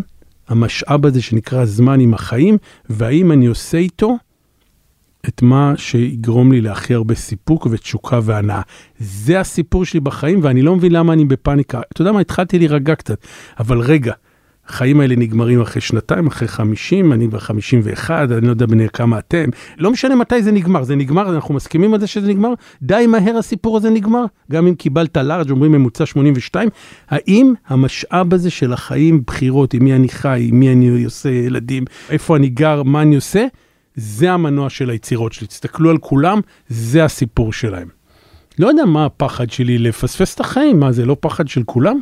המשאב הזה שנקרא זמן עם החיים, והאם אני עושה איתו את מה שיגרום לי להכי הרבה סיפוק ותשוקה והנאה. זה הסיפור שלי בחיים, ואני לא מבין למה אני בפניקה. אתה יודע מה, התחלתי להירגע קצת, אבל רגע, החיים האלה נגמרים אחרי שנתיים, אחרי חמישים, אני בחמישים ואחד, אני לא יודע בני כמה אתם, לא משנה מתי זה נגמר, זה נגמר, אנחנו מסכימים על זה שזה נגמר, די מהר הסיפור הזה נגמר, גם אם קיבלת לארג' אומרים ממוצע שמונים ושתיים, האם המשאב הזה של החיים, בחירות, עם מי אני חי, עם מי אני עושה ילדים, איפה אני גר, מה אני עושה, זה המנוע של היצירות שלי, תסתכלו על כולם, זה הסיפור שלהם. לא יודע מה הפחד שלי לפספס את החיים, מה זה לא פחד של כולם?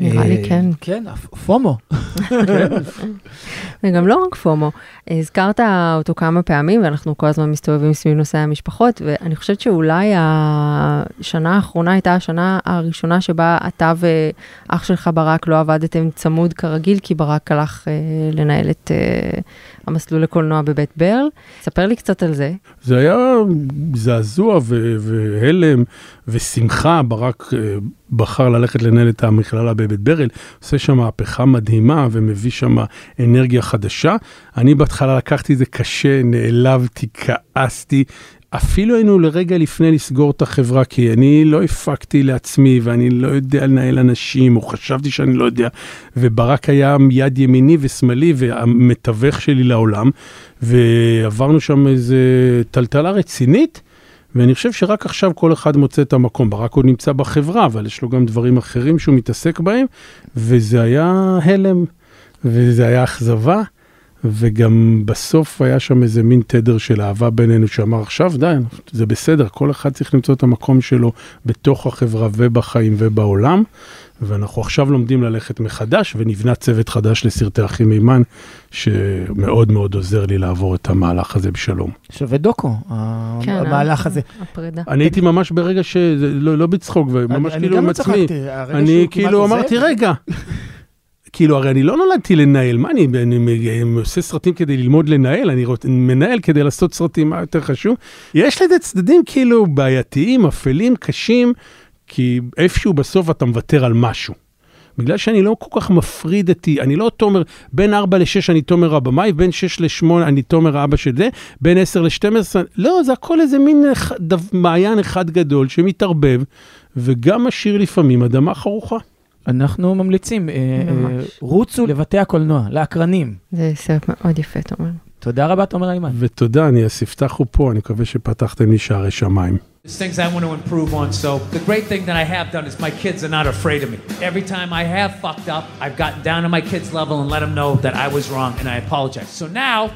נראה לי כן. כן, פומו. וגם לא רק פומו. הזכרת אותו כמה פעמים, ואנחנו כל הזמן מסתובבים סביב נושא המשפחות, ואני חושבת שאולי השנה האחרונה הייתה השנה הראשונה שבה אתה ואח שלך ברק לא עבדתם צמוד כרגיל, כי ברק הלך לנהל את המסלול לקולנוע בבית ברל. ספר לי קצת על זה. זה היה זעזוע והלם ושמחה, ברק בחר ללכת לנהל את המכללה בבית ברל, עושה שם מהפכה מדהימה ומביא שם אנרגיה חדשה. אני בהתחלה לקחתי את זה קשה, נעלבתי, כעסתי, אפילו היינו לרגע לפני לסגור את החברה, כי אני לא הפקתי לעצמי, ואני לא יודע לנהל אנשים, או חשבתי שאני לא יודע, וברק היה יד ימיני ושמאלי, והמתווך שלי לעולם, ועברנו שם איזו טלטלה רצינית, ואני חושב שרק עכשיו כל אחד מוצא את המקום, ברק הוא נמצא בחברה, אבל יש לו גם דברים אחרים שהוא מתעסק בהם, וזה היה הלם, וזה היה אכזבה, וגם בסוף היה שם איזה מין תדר של אהבה בינינו, שאמר עכשיו די, זה בסדר, כל אחד צריך למצוא את המקום שלו בתוך החברה ובחיים ובעולם, ואנחנו עכשיו לומדים ללכת מחדש, ונבנה צוות חדש לסרטי אחים מימן, שמאוד מאוד עוזר לי לעבור את המהלך הזה בשלום. שווה דוקו, המהלך הזה. אני הייתי ממש ברגע שלא בצחוק, וממש כאילו עם עצמי. אני כאילו אמרתי, רגע. כאילו, הרי אני לא נולדתי לנהל, מה אני, אני, אני, אני עושה סרטים כדי ללמוד לנהל, אני מנהל כדי לעשות סרטים, מה יותר חשוב? יש לזה צדדים כאילו בעייתיים, אפלים, קשים, כי איפשהו בסוף אתה מוותר על משהו. בגלל שאני לא כל כך מפריד אותי, אני לא תומר, בין ארבע לשש אני תומר הבמאי, בין שש לשמונה אני תומר האבא של זה, בין עשר לשתים עשרה, לא, זה הכל איזה מין מעיין אחד גדול שמתערבב, וגם משאיר לפעמים אדמה חרוכה. אנחנו ממליצים, רוצו לבתי הקולנוע, לאקרנים. זה סרט מאוד יפה, תומר. תודה רבה, תומר הימן. ותודה, אני אספתחו פה, אני מקווה שפתחתם לי שערי שמיים. There's things I want to improve on, so the great thing that I have done is my kids are not afraid of me. Every time I have fucked up, I've gotten down to my kids' level and let them know that I was wrong and I apologize. So now,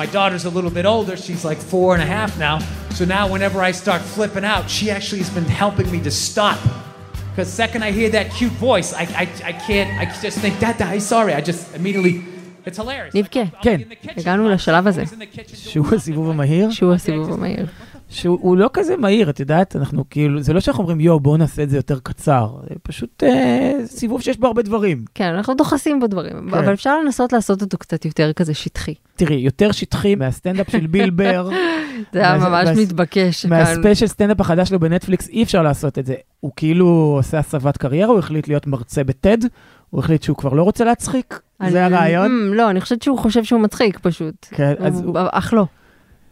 my daughter's a little bit older, she's like four and a half now, so now whenever I start flipping out, she actually has been helping me to stop Because the second I hear that cute voice, I, I, I can't, I just think, Dada, I'm sorry. I just immediately, it's hilarious. נבכה. כן. הגענו לשלב הזה. שהוא הסיבוב המהיר? שהוא הסיבוב המהיר. שהוא לא כזה מהיר, את יודעת, אנחנו כאילו, זה לא שאנחנו אומרים, יו, בואו נעשה את זה יותר קצר. זה פשוט אה, סיבוב שיש בו הרבה דברים. כן, אנחנו דוחסים בדברים, כן. אבל אפשר לנסות לעשות אותו קצת יותר כזה שטחי. תראי, יותר שטחי מהסטנדאפ של ביל בר. זה היה ממש מה, מתבקש. מהספיישל סטנדאפ החדש שלו בנטפליקס, אי אפשר לעשות את זה. הוא כאילו עושה הסבת קריירה, הוא החליט להיות מרצה בטד, הוא החליט שהוא כבר לא רוצה להצחיק. זה הרעיון? לא, אני חושבת שהוא חושב שהוא מצחיק פשוט. כן, אז הוא... אך לא.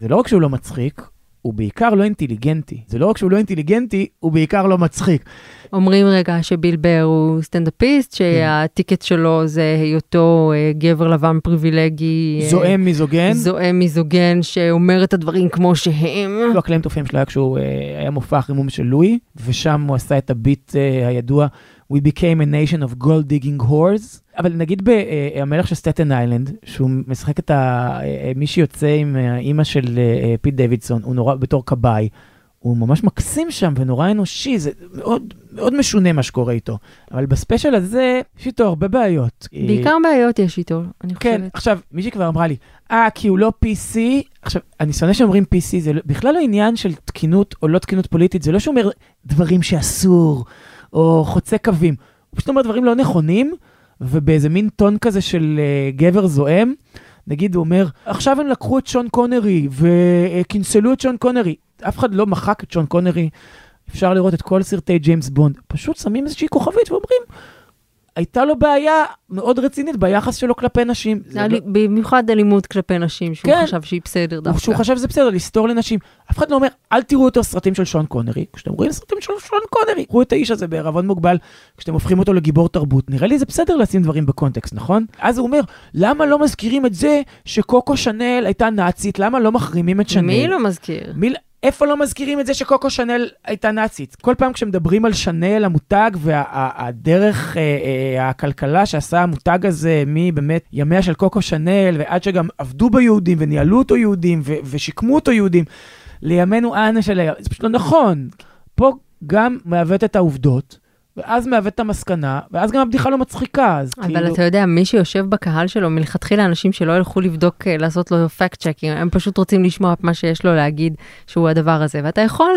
זה לא רק שהוא לא מצחיק, הוא בעיקר לא אינטליגנטי. זה לא רק שהוא לא אינטליגנטי, הוא בעיקר לא מצחיק. אומרים רגע שביל בר הוא סטנדאפיסט, שהטיקט שלו זה היותו גבר לבן פריבילגי. זועם מיזוגן. זועם מיזוגן, שאומר את הדברים כמו שהם. לא, הקלעים תופעים שלו היה כשהוא היה מופע החימום של לואי, ושם הוא עשה את הביט הידוע, We became a nation of gold digging whores. אבל נגיד במלך של סטטן איילנד, שהוא משחק את מי שיוצא עם האימא של פיט דיווידסון, הוא נורא בתור קבאי, הוא ממש מקסים שם ונורא אנושי, זה מאוד, מאוד משונה מה שקורה איתו. אבל בספיישל הזה, יש איתו הרבה בעיות. בעיקר בעיות יש איתו, אני חושבת. כן, עכשיו, מישהי כבר אמרה לי, אה, כי הוא לא פי סי, עכשיו, אני שונא שאומרים פי סי, זה בכלל לא עניין של תקינות או לא תקינות פוליטית, זה לא שאומר דברים שאסור, או חוצה קווים. הוא פשוט אומר דברים לא נכונים, ובאיזה מין טון כזה של uh, גבר זועם, נגיד, הוא אומר, עכשיו הם לקחו את שון קונרי, וכינסלו את שון קונרי. אף אחד לא מחק את שון קונרי. אפשר לראות את כל סרטי ג'יימס בונד. פשוט שמים איזושהי כוכבית ואומרים, הייתה לו בעיה מאוד רצינית ביחס שלו כלפי נשים. במיוחד אלימות כלפי נשים, שהוא חשב שהיא בסדר דווקא. שהוא חשב שזה בסדר, לסתור לנשים. אף אחד לא אומר, אל תראו יותר סרטים של שון קונרי. כשאתם רואים סרטים של שון קונרי, תראו את האיש הזה בערבון מוגבל, כשאתם הופכים אותו לגיבור תרבות. נראה לי זה בסדר לשים דברים בקונטקסט, נכון? אז הוא אומר, למה לא מזכירים את זה שקוקו שנל הייתה נאצית? למה לא מחרימים את שנל? מי לא מזכיר? מי... איפה לא מזכירים את זה שקוקו שנל הייתה נאצית? כל פעם כשמדברים על שנל, המותג והדרך הכלכלה שעשה המותג הזה, מי באמת ימיה של קוקו שנל, ועד שגם עבדו ביהודים וניהלו אותו יהודים ושיקמו אותו יהודים, לימינו אנו של היום, זה פשוט לא נכון. פה גם מעוות את העובדות, ואז מעוות את המסקנה, ואז גם הבדיחה לא מצחיקה. אבל אתה יודע, מי שיושב בקהל שלו, מלכתחילה אנשים שלא ילכו לבדוק, לעשות לו fact-checking, הם פשוט רוצים לשמוע מה שיש לו להגיד, שהוא הדבר הזה. ואתה יכול,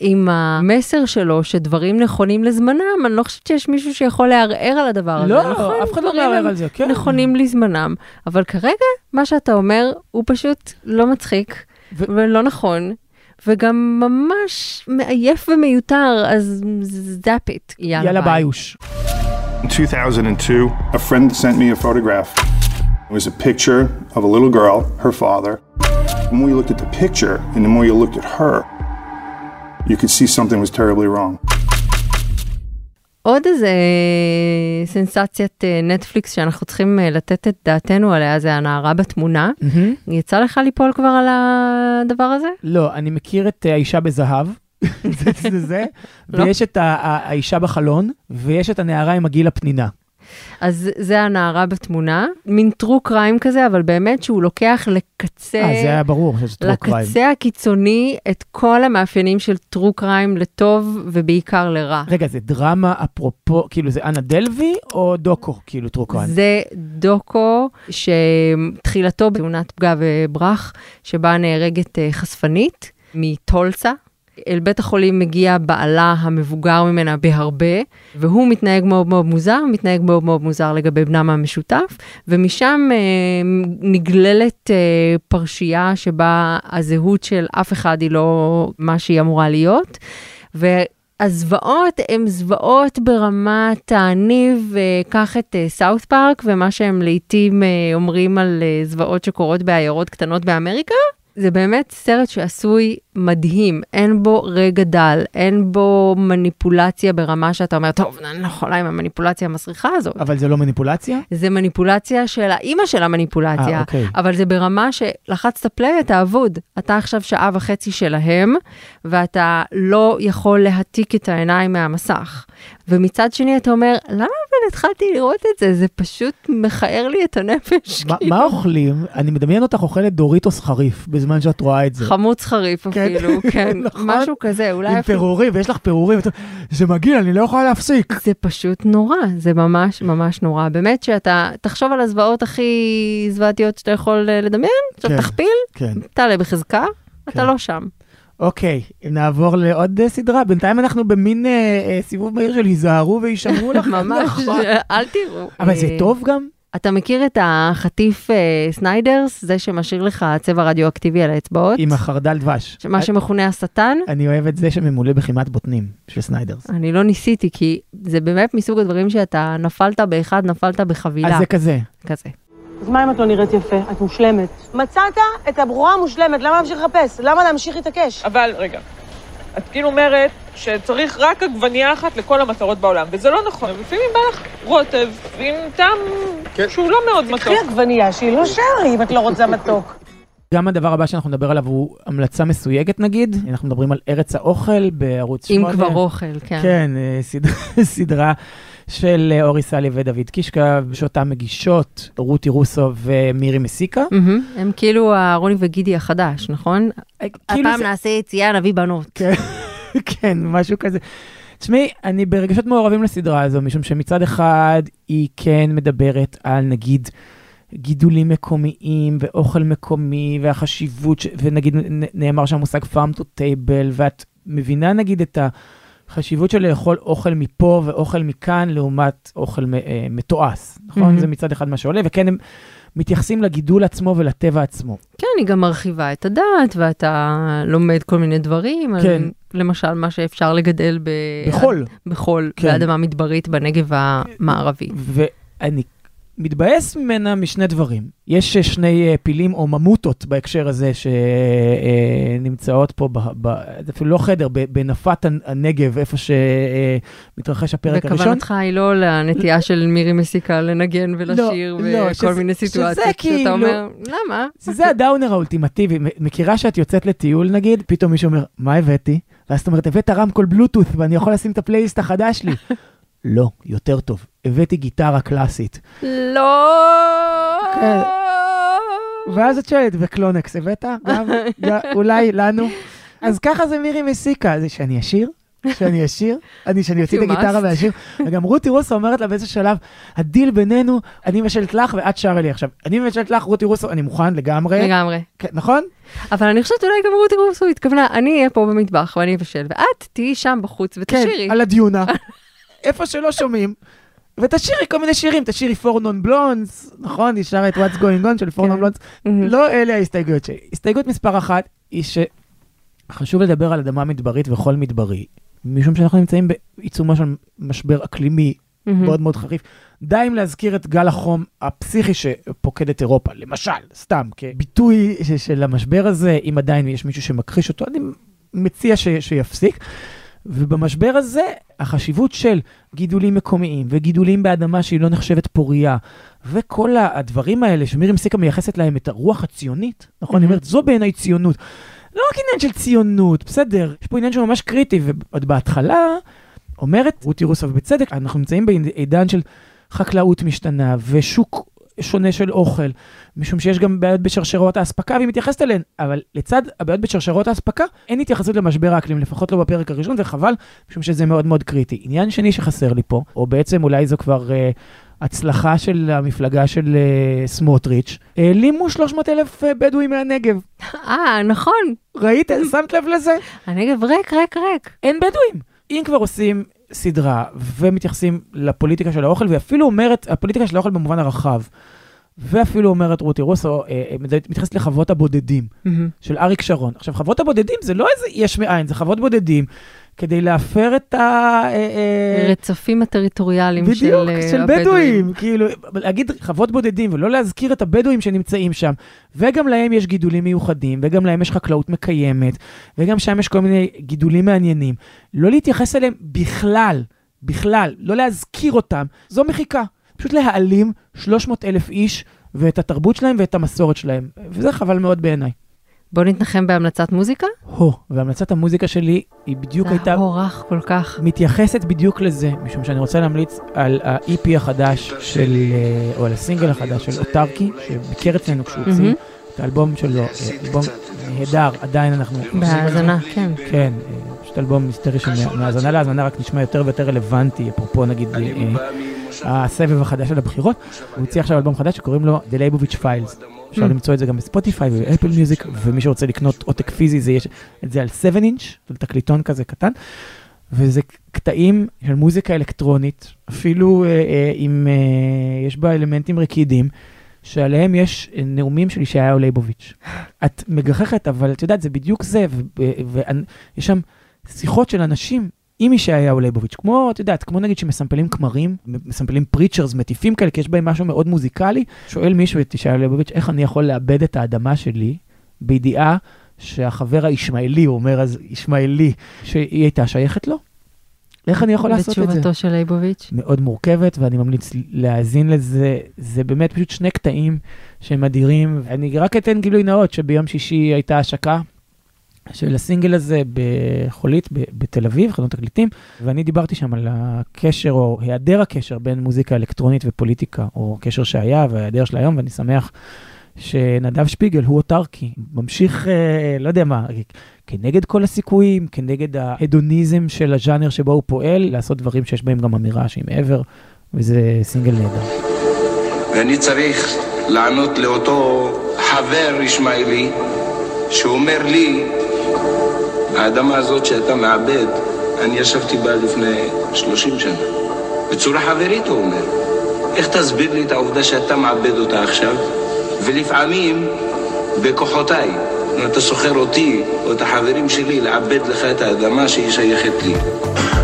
עם המסר שלו, שדברים נכונים לזמנם, אני לא חושבת שיש מישהו שיכול לערער על הדבר הזה. לא, אף אחד לא מערער על זה, כן. נכונים לזמנם. אבל כרגע, מה שאתה אומר, הוא פשוט לא מצחיק, ולא נכון. וגם ממש מעייף ומיותר, אז zap it. יאללה ביוש. In two thousand two, a friend sent me a photograph. It was a picture of a little girl, her father. The more you looked at the picture, and the more you looked at her, you could see something was terribly wrong. עוד איזה סנסציית נטפליקס שאנחנו צריכים לתת את דעתנו עליה, זה הנערה בתמונה. Mm-hmm. יצא לך ליפול כבר על הדבר הזה? לא, אני מכיר את האישה בזהב, זה זה זה, ויש את האישה בחלון, ויש את הנערה עם הגיל הפנינה. אז זה הנערה בתמונה, מין טרו קריים כזה, אבל באמת שהוא לוקח לקצה, אה, זה היה ברור שזה טרו קריים. לקצה הקיצוני את כל המאפיינים של טרו קריים לטוב ובעיקר לרע. רגע, זה דרמה אפרופו, כאילו זה אנה דלווי או דוקו, כאילו טרו קריים? זה דוקו שתחילתו בתאונת פגע וברח, שבה נהרגת חשפנית מטולצה. אל בית החולים מגיע בעלה המבוגר ממנה בהרבה, והוא מתנהג מאוד מאוד מוזר, מתנהג מאוד מאוד מוזר לגבי בנם המשותף, ומשם אה, נגללת אה, פרשייה שבה הזהות של אף אחד היא לא מה שהיא אמורה להיות, ו... הזוועות הן זוועות ברמת העניב, קח את סאות' פארק, ומה שהם לעתים אומרים על זוועות שקורות בעיירות קטנות באמריקה, זה באמת סרט שעשוי מדהים, אין בו רגע דל, אין בו מניפולציה ברמה שאתה אומר, טוב, אני לא יכולה עם המניפולציה המסריחה הזאת. אבל זה לא מניפולציה? זה מניפולציה של האמא של המניפולציה, 아, אוקיי. אבל זה ברמה שלחצת פליי, אתה עבוד. אתה עכשיו שעה וחצי שלהם, ואתה לא יכול להעתיק את העיניים מהמסך. ומצד שני אתה אומר, למה התחלתי לראות את זה, זה פשוט מכער לי את הנפש. מה אוכלים? אני מדמיין אותך אוכלת דוריטוס חריף, בזמן שאת רואה את זה. חמוץ חריף אפילו, כן. משהו כזה, אולי... עם פירורים, ויש לך פירורים, זה מגיע, אני לא יכולה להפסיק. זה פשוט נורא, זה ממש ממש נורא. באמת שאתה, תחשוב על הזוועות הכי זוועתיות שאתה יכול לדמיין, שאתה תכפיל, תעלה בחזקה, אתה לא שם. אוקיי, נעבור לעוד סדרה. בינתיים אנחנו במין סיבוב מהיר של היזהרו וישמרו לך. ממש, אל תראו. אבל זה טוב גם? אתה מכיר את החטיף סניידרס, זה שמשאיר לך צבע רדיואקטיבי על האצבעות? עם החרדל דבש. מה שמכונה השטן? אני אוהב את זה שממולא בחימת בוטנים של סניידרס. אני לא ניסיתי, כי זה באמת מסוג הדברים שאתה נפלת באחד, נפלת בחבילה. אז זה כזה. כזה. אז מה אם את לא נראית יפה? את מושלמת. מצאת את הברורה המושלמת, למה להמשיך לחפש? למה להמשיך להתעקש? אבל, רגע, את כאילו אומרת שצריך רק עגבנייה אחת לכל המטרות בעולם, וזה לא נכון. לפעמים בא לך רוטב עם טעם שהוא לא מאוד מתוק. תקחי עגבנייה שהיא לא שרי אם את לא רוצה מתוק. גם הדבר הבא שאנחנו נדבר עליו הוא המלצה מסויגת נגיד, אנחנו מדברים על ארץ האוכל בערוץ שמונה. אם כבר אוכל, כן. כן, סדרה של אורי סלי ודוד קישקה, שאותם מגישות רותי רוסו ומירי מסיקה. Mm-hmm. הם כאילו הרוני וגידי החדש, נכון? כאילו הפעם זה... נעשה יציאה נביא בנות. כן, כן, משהו כזה. תשמעי, אני ברגשות מעורבים לסדרה הזו, משום שמצד אחד היא כן מדברת על נגיד גידולים מקומיים ואוכל מקומי והחשיבות, ש... ונגיד נאמר שהמושג farm to table, ואת מבינה נגיד את ה... חשיבות של לאכול אוכל מפה ואוכל מכאן, לעומת אוכל אה, מתועס, נכון? Mm-hmm. זה מצד אחד מה שעולה, וכן הם מתייחסים לגידול עצמו ולטבע עצמו. כן, היא גם מרחיבה את הדעת, ואתה לומד כל מיני דברים, כן. על, למשל מה שאפשר לגדל ב... בחול. בחול, כן. באדמה מדברית בנגב המערבי. ואני מתבאס ממנה משני דברים. יש שני פילים או ממוטות בהקשר הזה שנמצאות פה, אפילו לא חדר, בנפת הנגב, איפה שמתרחש הפרק הראשון. וכוונתך היא לא לנטייה של מירי מסיקה לנגן ולשיר וכל מיני סיטואציות, שאתה אומר, למה? זה הדאונר האולטימטיבי. מכירה שאת יוצאת לטיול נגיד, פתאום מישהו אומר, מה הבאתי? ואז זאת אומרת, הבאת רמקול בלוטות' ואני יכול לשים את הפלייליסט החדש לי. לא, יותר טוב. הבאתי גיטרה קלאסית. לא! כן. ואז את שואלת, וקלונקס הבאת? גם, אולי לנו. אז ככה זה מירי מסיקה, זה שאני אשיר, שאני אשיר, אני שאני יוציא את הגיטרה ואשיר. וגם רותי רוסו אומרת לה באיזה שלב, הדיל בינינו, אני משלת לך ואת שרה לי עכשיו. אני משלת לך, רותי רוסו, אני מוכן לגמרי. לגמרי. נכון? אבל אני חושבת אולי גם רותי רוסו התכוונה, אני אהיה פה במטבח ואני אבשל, ואת תהיי שם בחוץ ותשאירי. כן, על הדיונה. איפה שלא שומעים, ותשאירי כל מיני שירים, תשאירי פורנון בלונס, נכון? היא שרה את What's Going On של פורנון בלונס, לא אלה ההסתייגויות שלי. הסתייגות מספר אחת היא שחשוב לדבר על אדמה מדברית וחול מדברי, משום שאנחנו נמצאים בעיצומו של משבר אקלימי מאוד מאוד חריף, די אם להזכיר את גל החום הפסיכי שפוקד את אירופה, למשל, סתם, כביטוי של המשבר הזה, אם עדיין יש מישהו שמכחיש אותו, אני מציע שיפסיק, ובמשבר הזה, החשיבות של גידולים מקומיים, וגידולים באדמה שהיא לא נחשבת פוריה, וכל הדברים האלה שמירי מסיקה מייחסת להם את הרוח הציונית, נכון? Mm-hmm. אני אומרת, זו בעיניי ציונות. לא רק עניין של ציונות, בסדר. יש פה עניין שהוא ממש קריטי, ועוד בהתחלה אומרת רותי רוסו ובצדק, אנחנו נמצאים בעידן של חקלאות משתנה, ושוק שונה של אוכל, משום שיש גם בעיות בשרשרות ההספקה, והיא מתייחסת אליהן, אבל לצד הבעיות בשרשרות ההספקה, אין התייחסות למשבר האקלים, לפחות לא בפרק הראשון, וחבל, משום שזה מאוד מאוד קריטי. עניין שני שחסר לי פה, או בעצם אולי זו כבר אה, הצלחה של המפלגה של אה, סמוטריץ', העלימו שלוש מאות אלף אה, בדואים מהנגב. אה, נכון. ראית? שמת לב לזה? הנגב רק, רק, רק. אין בדואים. אם כבר עושים סדרה, ומתייחסים לפוליטיקה של האוכל, ואפילו אומרת, הפוליטיקה של האוכל במובן הרחב, ואפילו אומרת רותי רוסו, מתייחסת לחוות הבודדים, של אריק שרון. עכשיו, חוות הבודדים זה לא איזה יש מאין, זה חוות בודדים, כדי להפר את ה... רצפים הטריטוריאליים של הבדואים. בדיוק, של בדואים. כאילו, להגיד חוות בודדים, ולא להזכיר את הבדואים שנמצאים שם. וגם להם יש גידולים מיוחדים, וגם להם יש חקלאות מקיימת, וגם שם יש כל מיני גידולים מעניינים. לא להתייחס אליהם בכלל, בכלל, לא להזכיר אותם. זו מחיקה. פשוט להעלים שלוש מאות אלף איש, ואת התרבות שלהם ואת המסורת שלהם. וזה חבל מאוד בעיניי. בואו נתנחם בהמלצת מוזיקה? הו, והמלצת המוזיקה שלי היא בדיוק הייתה... זה הורך כל כך. מתייחסת בדיוק לזה, משום שאני רוצה להמליץ על ה-אי פי החדש של, או על הסינגל החדש של אוטרקי, שביקר אצלנו כשהוא הוציא, את האלבום שלו, אלבום נהדר, עדיין אנחנו... בהאזנה, כן. כן, פשוט אלבום מסתרי שמהאזנה להזמנה רק נשמע יותר ויותר רלוונטי, אפרופו נגיד... הסבב החדש של הבחירות, הוא הוציא עכשיו אלבום חדש שקוראים לו The Leibovitch Files. אפשר למצוא את זה גם בספוטיפיי ואפל מיוזיק, ומי שרוצה לקנות עותק פיזי, זה יש את זה על שבע אינץ', תקליטון כזה קטן, וזה קטעים של מוזיקה אלקטרונית, אפילו אם יש בה אלמנטים רקידים, שעליהם יש נאומים של ישעיהו לייבוביץ'. את מגחכת, אבל את יודעת, זה בדיוק זה, ויש שם שיחות של אנשים, עם ישעיהו לייבוביץ', כמו, אתה יודעת, כמו נגיד שמסמפלים כמרים, מסמפלים פריצ'רס, מטיפים כאלה, כי יש בהם משהו מאוד מוזיקלי, שואל מישהו את ישעיהו לייבוביץ', איך אני יכול לאבד את האדמה שלי, בידיעה שהחבר הישמעאלי, הוא אומר אז ישמעאלי, שהיא הייתה שייכת לו? איך אני יכול לעשות את זה? בתשובתו של לייבוביץ'. מאוד מורכבת, ואני ממליץ להאזין לזה, זה באמת פשוט שני קטעים שהם אדירים, אני רק אתן גילוי נאות שביום שישי הייתה השקה, של הסינגל הזה בחולית בתל אביב, חנות תקליטים, ואני דיברתי שם על הקשר או היעדר הקשר בין מוזיקה אלקטרונית ופוליטיקה, או קשר שהיה והיעדר של היום, ואני שמח שנדב שפיגל הוא אוטרקי, ממשיך, לא יודע מה, כנגד כל הסיכויים, כנגד ההדוניזם של הז'אנר שבו הוא פועל, לעשות דברים שיש בהם גם אמירה שהיא מעבר, וזה סינגל נהדר. ואני צריך לענות לאותו חבר ישמעאלי, שאומר לי, האדמה הזאת שאתה מעבד, אני ישבתי בה לפני שלושים שנה. בצורה חברית הוא אומר, איך תסביר לי את העובדה שאתה מעבד אותה עכשיו? ולפעמים, בכוחותיי, אתה סוחר אותי או את החברים שלי לעבד לך את האדמה שהיא שייכת לי.